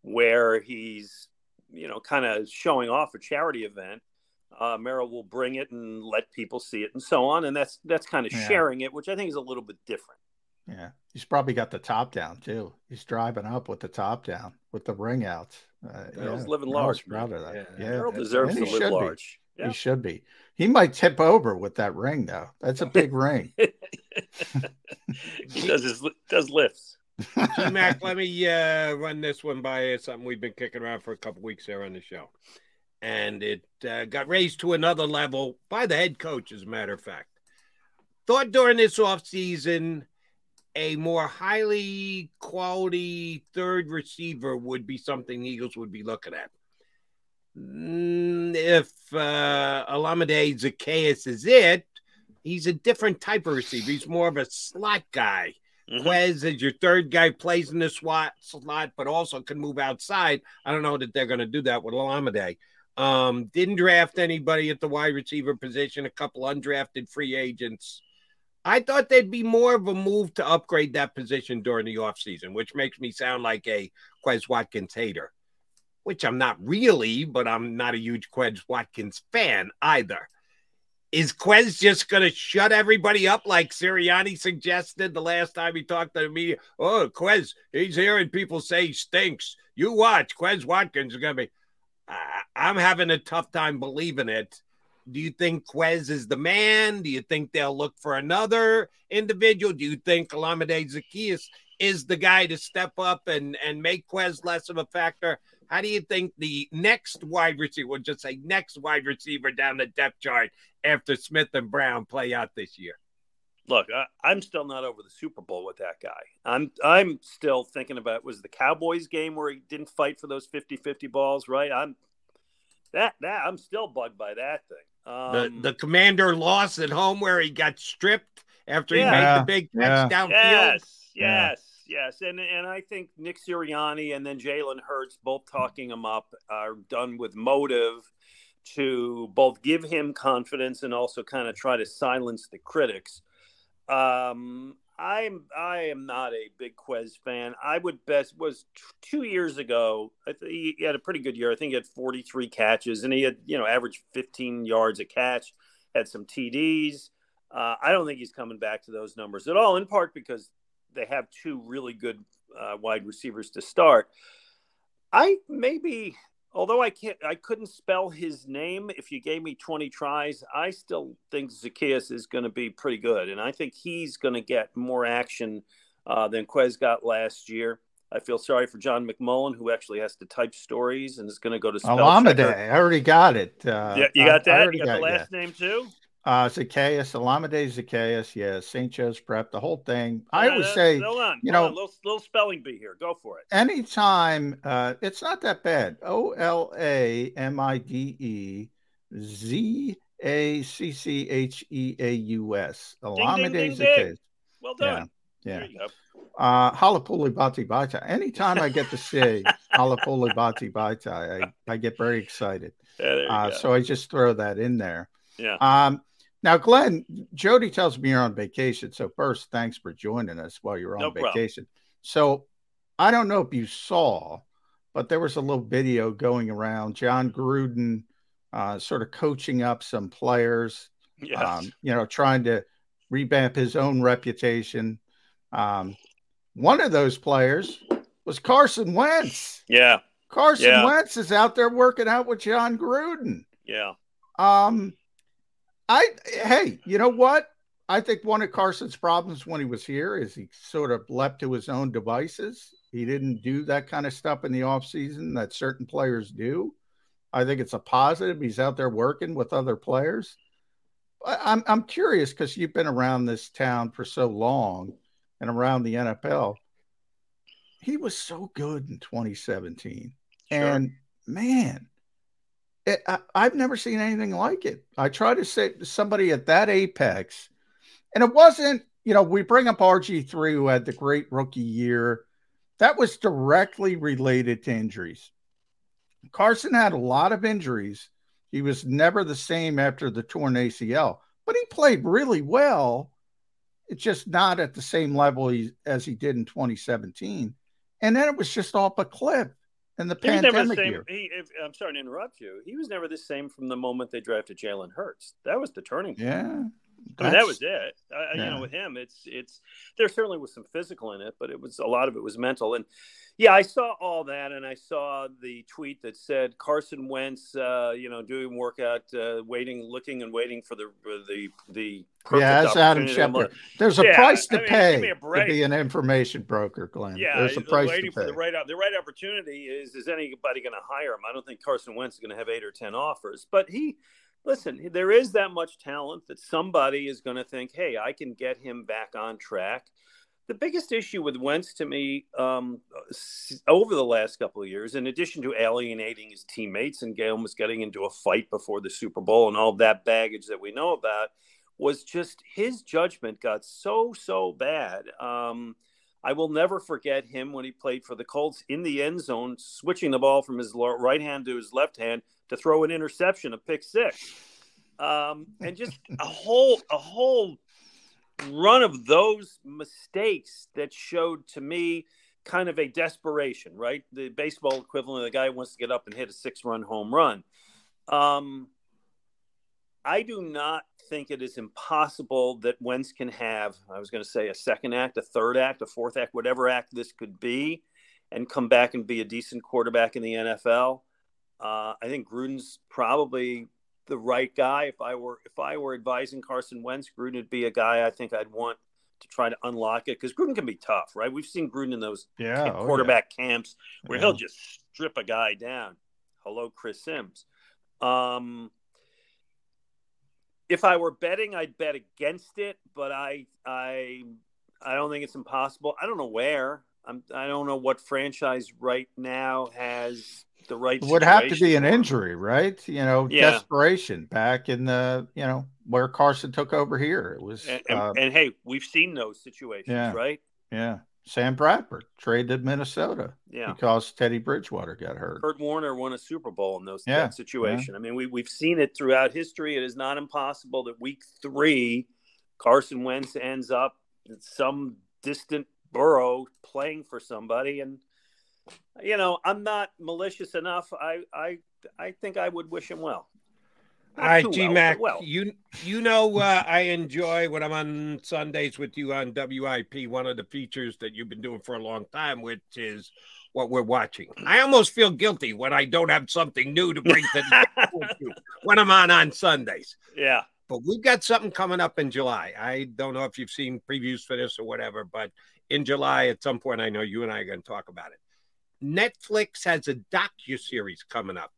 where he's, you know, kind of showing off a charity event, Uh, Merrill will bring it and let people see it and so on. And that's that's kind of yeah. sharing it, which I think is a little bit different. Yeah. He's probably got the top down, too. He's driving up with the top down, with the ring outs. Uh, Merrill's yeah. living large. Proud of that. Yeah. Yeah. Merrill deserves to live large. Yeah. He should be. He might tip over with that ring, though. That's a big ring. He does, his, does lifts. G-Mac, let me uh, run this one by you. It's something we've been kicking around for a couple weeks here on the show. And it uh, got raised to another level by the head coach, as a matter of fact. Thought during this offseason, a more highly quality third receiver would be something the Eagles would be looking at. If uh, Olamide Zaccheaus is it, he's a different type of receiver. He's more of a slot guy. Mm-hmm. Quez is your third guy, plays in the slot, slot, but also can move outside. I don't know that they're going to do that with Olamide. Um, didn't draft anybody at the wide receiver position, a couple undrafted free agents. I thought there'd be more of a move to upgrade that position during the offseason, which makes me sound like a Quez Watkins hater, which I'm not really, but I'm not a huge Quez Watkins fan either. Is Quez just going to shut everybody up like Sirianni suggested the last time he talked to the media? Oh, Quez, he's hearing people say he stinks. You watch, Quez Watkins is going to be... I'm having a tough time believing it. Do you think Quez is the man? Do you think they'll look for another individual? Do you think Olamide Zaccheaus is the guy to step up and, and make Quez less of a factor? How do you think the next wide receiver, we'll just say next wide receiver down the depth chart after Smith and Brown play out this year? Look, I, I'm still not over the Super Bowl with that guy. I'm I'm still thinking about, was the Cowboys game where he didn't fight for those fifty-fifty balls, right? I'm that that I'm still bugged by that thing. Um, the the Commander loss at home where he got stripped after yeah, he made the big catch yeah. downfield. Yes, yes, yeah. yes. And and I think Nick Sirianni and then Jalen Hurts both talking him up are done with motive to both give him confidence and also kind of try to silence the critics. Um, I'm, I am not a big Quez fan. I would best was t- two years ago. I th- he, he had a pretty good year. I think he had forty-three catches and he had, you know, averaged fifteen yards a catch, had some T Ds. Uh, I don't think he's coming back to those numbers at all, in part because they have two really good, uh, wide receivers to start. I maybe, although I can't, I couldn't spell his name. If you gave me twenty tries, I still think Zaccheaus is going to be pretty good. And I think he's going to get more action uh, than Quez got last year. I feel sorry for John McMullen, who actually has to type stories and is going to go to spell Olamide. Checker. I already got it. Uh, yeah, you got that? You got, got the last yeah. name too? Uh, Zaccheaus, Olamide Zaccheaus. Yeah. Saint Joe's Prep, the whole thing. Yeah, I always uh, say, on, you know, on, little, little spelling bee here. Go for it. Anytime. Uh, it's not that bad. O L A M I D E Z A C C H E A U S. Olamide Zaccheaus. Well done. Yeah. yeah. There you go. Uh, Halapuli Bati Baitai. Anytime I get to say Halapuli Bati Baitai, I, I get very excited. Yeah, uh, so I just throw that in there. Yeah. Um, Now, Glenn, Jody tells me you're on vacation. So first, thanks for joining us while you're on no vacation. Problem. So I don't know if you saw, but there was a little video going around. John Gruden uh, sort of coaching up some players, yes. um, you know, trying to revamp his own reputation. Um, one of those players was Carson Wentz. Yeah. Carson yeah. Wentz is out there working out with John Gruden. Yeah. Um. I, hey, you know what? I think one of Carson's problems when he was here is he sort of left to his own devices. He didn't do that kind of stuff in the offseason that certain players do. I think it's a positive. He's out there working with other players. I'm I'm curious because you've been around this town for so long and around the N F L. He was so good in twenty seventeen. Sure. And, man, It, I, I've never seen anything like it. I try to say to somebody at that apex, and it wasn't, you know, we bring up R G three who had the great rookie year. That was directly related to injuries. Carson had a lot of injuries. He was never the same after the torn A C L, but he played really well. It's just not at the same level he, as he did in twenty seventeen. And then it was just off a cliff. in the he pandemic the same, year. He, I'm sorry to interrupt you. He was never the same from the moment they drafted Jalen Hurts. That was the turning point. Yeah. I mean, that was it. I, yeah. You know, with him, it's it's there certainly was some physical in it, but it was a lot of it was mental. And yeah, I saw all that, and I saw the tweet that said Carson Wentz, uh, you know, doing workout, uh, waiting, looking, and waiting for the the the. Yeah, that's Adam Schefter. There's a yeah, price to I mean, pay to be an information broker, Glenn. Yeah, there's a price to pay. For the right the right opportunity is is anybody going to hire him? I don't think Carson Wentz is going to have eight or ten offers, but he. Listen, there is that much talent that somebody is going to think, hey, I can get him back on track. The biggest issue with Wentz to me um, over the last couple of years, in addition to alienating his teammates and almost getting into a fight before the Super Bowl and all that baggage that we know about, was just his judgment got so, so bad. Um, I will never forget him when he played for the Colts in the end zone, switching the ball from his right hand to his left hand to throw an interception, a pick six, um, and just a whole a whole run of those mistakes that showed to me kind of a desperation, right? The baseball equivalent of the guy who wants to get up and hit a six-run home run. Um, I do not think it is impossible that Wentz can have, I was going to say a second act, a third act, a fourth act, whatever act this could be, and come back and be a decent quarterback in the N F L. Uh, I think Gruden's probably the right guy. If I were if I were advising Carson Wentz, Gruden would be a guy I think I'd want to try to unlock it, because Gruden can be tough, right? We've seen Gruden in those yeah, ca- quarterback oh, yeah. camps where yeah. he'll just strip a guy down. Hello, Chris Sims. Um, if I were betting, I'd bet against it, but I I I don't think it's impossible. I don't know where. I'm, I don't know what franchise right now has the right situation. It would have to be an injury, right? You know, yeah. desperation back in the, you know, where Carson took over here. It was, and, and, uh, and hey, we've seen those situations, yeah, right? Yeah. Sam Bradford traded Minnesota yeah. because Teddy Bridgewater got hurt. Kurt Warner won a Super Bowl in those yeah. that situation. Yeah. I mean, we, we've seen it throughout history. It is not impossible that week three, Carson Wentz ends up in some distant Burrow playing for somebody, and you know, I'm not malicious enough. I I, I think I would wish him well. Not all right, G Mac, well, well. you you know uh, I enjoy when I'm on Sundays with you on W I P. One of the features that you've been doing for a long time, which is what we're watching. I almost feel guilty when I don't have something new to bring to you when I'm on on Sundays. Yeah, but we've got something coming up in July. I don't know if you've seen previews for this or whatever, but in July, at some point, I know you and I are going to talk about it. Netflix has a docuseries coming up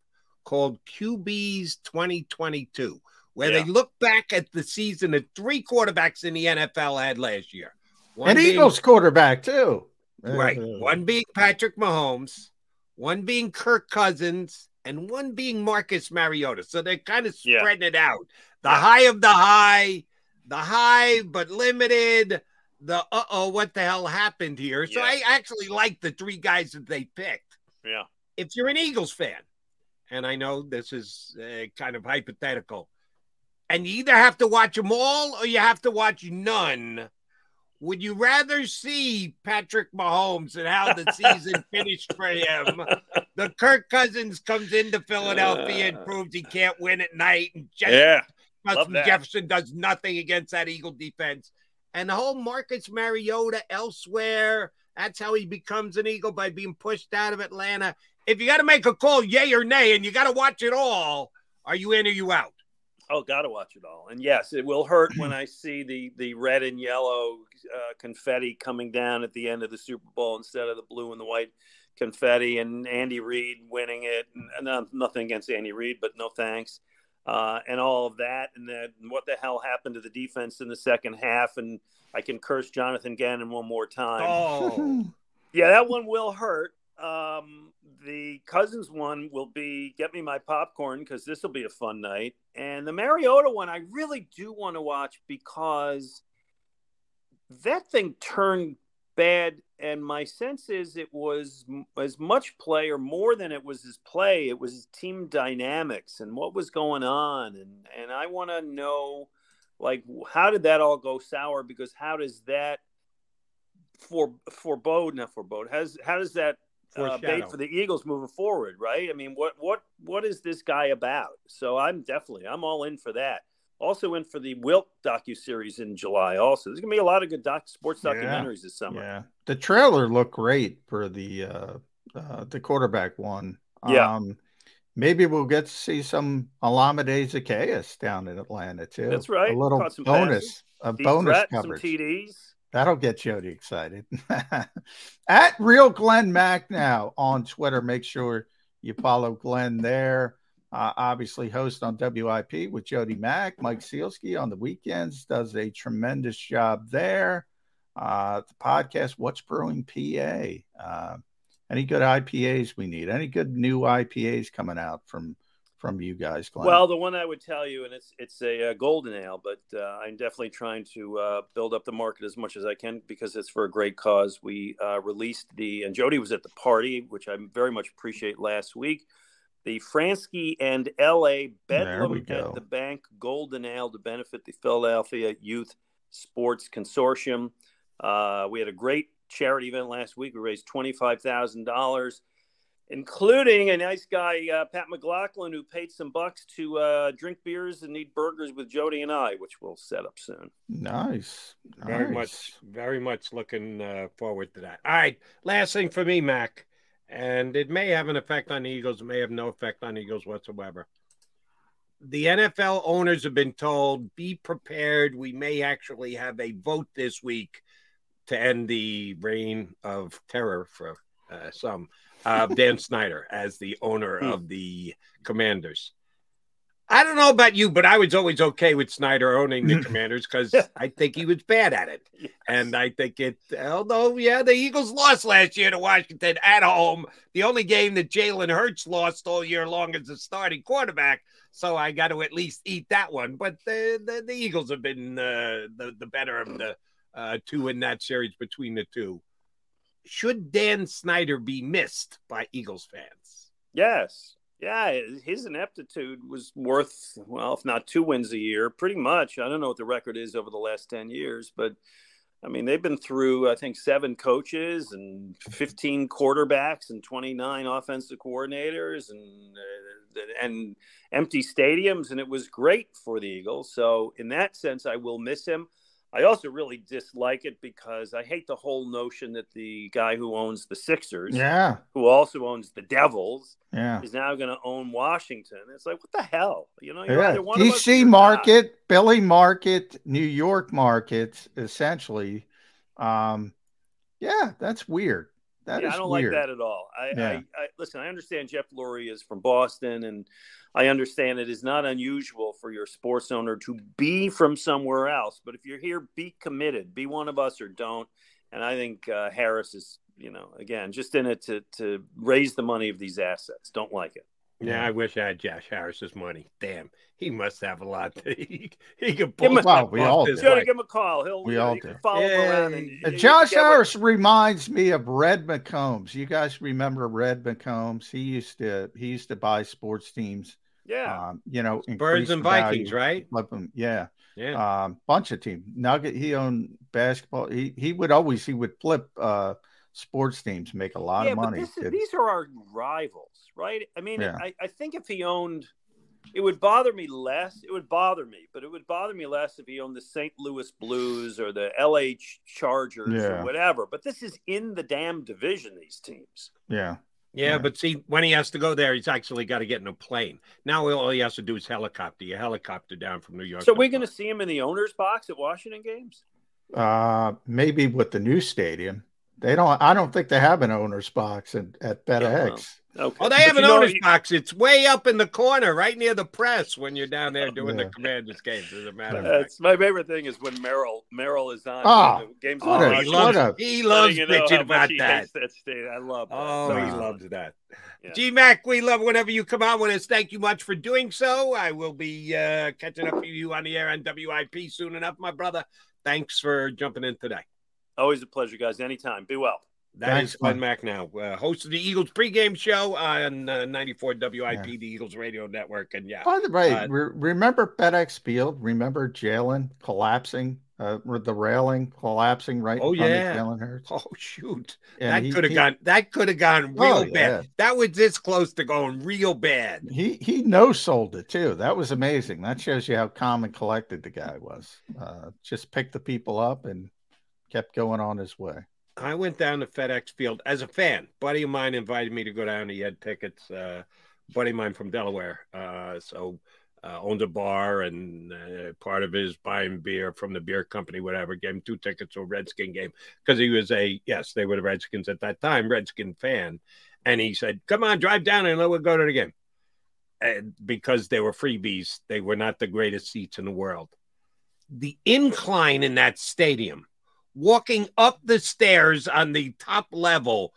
called Q B's twenty twenty-two, where yeah. they look back at the season that three quarterbacks in the N F L had last year. One and being, Eagles quarterback, too. Right. Mm-hmm. One being Patrick Mahomes, one being Kirk Cousins, and one being Marcus Mariota. So they're kind of spreading yeah. it out. The yeah. high of the high, the high but limited, the uh-oh, what the hell happened here? So yeah. I actually like the three guys that they picked. Yeah. If you're an Eagles fan, and I know this is uh, kind of hypothetical, and you either have to watch them all or you have to watch none, would you rather see Patrick Mahomes and how the season finished for him? The Kirk Cousins comes into Philadelphia uh, and proves he can't win at night, and Jeff- yeah. Jefferson does nothing against that Eagle defense. And the whole Marcus Mariota elsewhere, that's how he becomes an Eagle, by being pushed out of Atlanta. If you got to make a call, yay or nay, and you got to watch it all, are you in or you out? Oh, got to watch it all. And, yes, it will hurt when I see the the red and yellow uh, confetti coming down at the end of the Super Bowl instead of the blue and the white confetti, and Andy Reid winning it. And, uh, nothing against Andy Reid, but no thanks. Uh, and all of that, and then what the hell happened to the defense in the second half, and I can curse Jonathan Gannon one more time. Oh. Yeah, that one will hurt. Um, the Cousins one will be, get me my popcorn, because this will be a fun night. And the Mariota one I really do want to watch, because that thing turned bad, and my sense is it was as much play or more than it was his play. It was his team dynamics and what was going on. And, and I want to know, like, how did that all go sour? Because how does that for, forebode, not forebode, has, how does that uh, bait for the Eagles moving forward, right? I mean, what what what is this guy about? So I'm definitely I'm all in for that. Also in for the Wilt docuseries in July. Also, there's gonna be a lot of good doc sports documentaries yeah. this summer. Yeah, the trailer looked great for the uh, uh, the quarterback one. Yeah. Um, Maybe we'll get to see some Olamide Zaccheaus down in Atlanta, too. That's right. A little bonus, a bonus threat, coverage. Some T Ds. That'll get Jody excited. At Real Glenn Macnow on Twitter. Make sure you follow Glenn there. Uh, obviously, host on W I P with Jody Mack. Mike Sealski on the weekends does a tremendous job there. Uh, the podcast, What's Brewing P A. Uh, Any good I P As we need? Any good new I P As coming out from from you guys, Glenn? Well, the one I would tell you, and it's it's a, a golden ale, but uh, I'm definitely trying to uh, build up the market as much as I can because it's for a great cause. We uh, released the, and Jody was at the party, which I very much appreciate last week, the Fransky and L A Bedlam at the Bank Golden Ale to benefit the Philadelphia Youth Sports Consortium. Uh, we had a great charity event last week. We raised twenty-five thousand dollars, including a nice guy, uh, Pat McLaughlin, who paid some bucks to uh, drink beers and eat burgers with Jody and I, which we'll set up soon. Nice. nice. Very much, very much looking uh, forward to that. All right. Last thing for me, Mac, and it may have an effect on the Eagles. It may have no effect on the Eagles whatsoever. The N F L owners have been told, be prepared. We may actually have a vote this week to end the reign of terror for uh, some, uh, Dan Snyder as the owner of the Commanders. I don't know about you, but I was always okay with Snyder owning the Commanders because I think he was bad at it. Yes. And I think it, although, yeah, the Eagles lost last year to Washington at home. The only game that Jalen Hurts lost all year long as a starting quarterback. So I got to at least eat that one. But the, the, the Eagles have been uh, the, the better of the Uh, two in that series between the two. Should Dan Snyder be missed by Eagles fans? Yes. Yeah, his ineptitude was worth, well, if not two wins a year, pretty much. I don't know what the record is over the last ten years, but, I mean, they've been through, I think, seven coaches and fifteen quarterbacks and twenty-nine offensive coordinators and uh, and empty stadiums, and it was great for the Eagles. So, in that sense, I will miss him. I also really dislike it because I hate the whole notion that the guy who owns the Sixers, yeah, who also owns the Devils, yeah, is now going to own Washington. It's like, what the hell? You know, you're yeah. either one D C of us or market, not. Philly market, New York market, essentially. Um, yeah, that's weird. That yeah, is I don't weird. like that at all. I, yeah. I, I listen. I understand Jeff Lurie is from Boston, and I understand it is not unusual for your sports owner to be from somewhere else. But if you're here, be committed. Be one of us or don't. And I think uh, Harris is, you know, again, just in it to to raise the money of these assets. Don't like it. Yeah, I wish I had Josh Harris's money. Damn, he must have a lot. he, he could pull. Well, we all do. Give him a call. He'll we all he do. Follow yeah. him around. And, and Josh Harris reminds me of Red McCombs. You guys remember Red McCombs? He used to he used to buy sports teams. Yeah, um, you know, Birds and Vikings, value. right? Yeah, yeah, um, bunch of teams. Nugget. He owned basketball. He he would always he would flip. Uh, sports teams make a lot yeah, of money. But this is, these are our rivals, right? I mean, yeah. I, I think if he owned, it would bother me less. It would bother me, but it would bother me less if he owned the Saint Louis Blues or the L A Chargers yeah. or whatever. But this is in the damn division, these teams. Yeah. yeah. Yeah, but see, when he has to go there, he's actually got to get in a plane. Now all he has to do is helicopter. You helicopter down from New York. So we're going to see him in the owner's box at Washington games? Uh, maybe with the new stadium. They don't. I don't think they have an owner's box at, at FedEx. Yeah, well, okay. Oh, they have but an owner's you... box. It's way up in the corner, right near the press. When you're down there doing yeah. the Commanders games, as a matter of fact. My favorite thing is when Merrill Merrill is on. Oh, the games oh on he, loves, a, he loves you know bitching about that. that state. I love. That. Oh, so he wow. loves that. Yeah. G-Mac, we love whenever you come on with us. Thank you much for doing so. I will be uh, catching up with you on the air on W I P soon enough, my brother. Thanks for jumping in today. Always a pleasure, guys. Anytime. Be well. That Thanks, is Glenn Macnow, uh, host of the Eagles pregame show on uh, ninety-four W I P, yeah. the Eagles Radio Network. And yeah. By the way, uh, re- remember FedEx Field? Remember Jalen collapsing uh, the railing collapsing right oh, in front yeah. of Jalen Hurts. Oh shoot! And that could have gone. That could have gone real oh, bad. Yeah. That was this close to going real bad. He he no sold it too. That was amazing. That shows you how calm and collected the guy was. Uh, just picked the people up and kept going on his way. I went down to FedEx Field as a fan. Buddy of mine invited me to go down. He had tickets. Uh, buddy of mine from Delaware. Uh, so. Uh, owned a bar, and uh, part of his buying beer from the beer company, whatever, gave him two tickets to a Redskin game because he was a, yes, they were the Redskins at that time, Redskin fan. And he said, come on, drive down and we'll go to the game. And because they were freebies, they were not the greatest seats in the world. The incline in that stadium, walking up the stairs on the top level,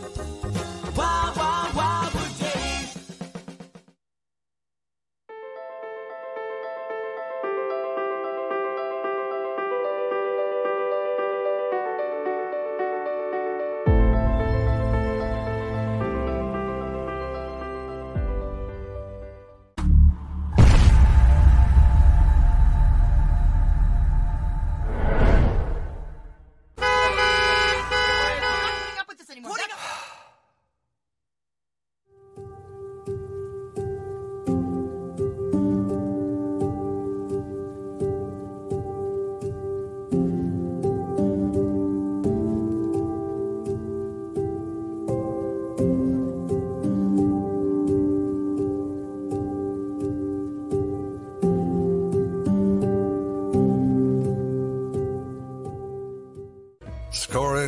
Wild, wild, wild wood days.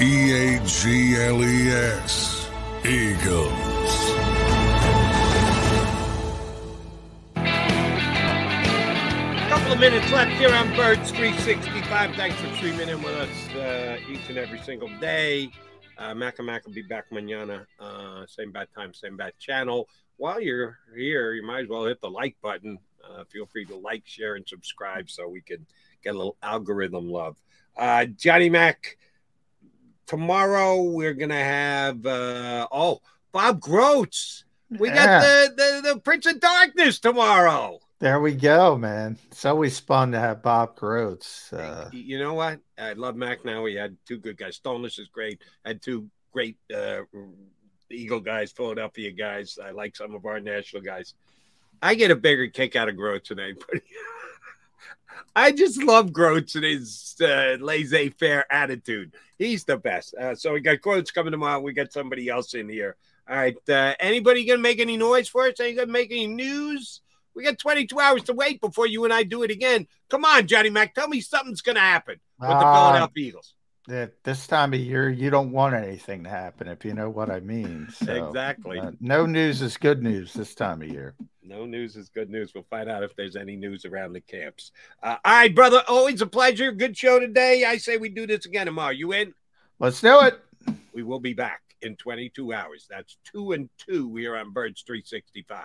E A G L E S, Eagles. A couple of minutes left here on Birds three sixty-five. Thanks for streaming in with us uh, each and every single day. Uh, Mac and Mac will be back mañana. Uh, same bad time, same bad channel. While you're here, you might as well hit the like button. Uh, feel free to like, share, and subscribe so we can get a little algorithm love. Uh, Johnny Mac. Tomorrow, we're going to have, uh, oh, Bob Groats. We yeah. got the, the, the Prince of Darkness tomorrow. There we go, man. It's always fun to have Bob Groats. Uh, you know what? I love Macnow. He had two good guys. Stolnis is great. Had two great uh, Eagle guys, Philadelphia guys. I like some of our national guys. I get a bigger kick out of Groats than anybody. I just love Groats and his uh, laissez-faire attitude. He's the best. Uh, so we got Groats coming tomorrow. We got somebody else in here. All right. Uh, anybody going to make any noise for us? Are you going to make any news? We got twenty-two hours to wait before you and I do it again. Come on, Johnny Mac. Tell me something's going to happen with uh, the Philadelphia Eagles. This time of year, you don't want anything to happen, if you know what I mean. So, exactly. Uh, no news is good news this time of year. No news is good news. We'll find out if there's any news around the camps. Uh, all right, brother. Always a pleasure. Good show today. I say we do this again tomorrow. You in? Let's do it. We will be back in twenty-two hours. That's two and two here on Birds three sixty-five.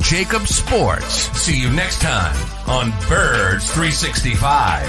Jacob Sports. See you next time on Birds three sixty-five.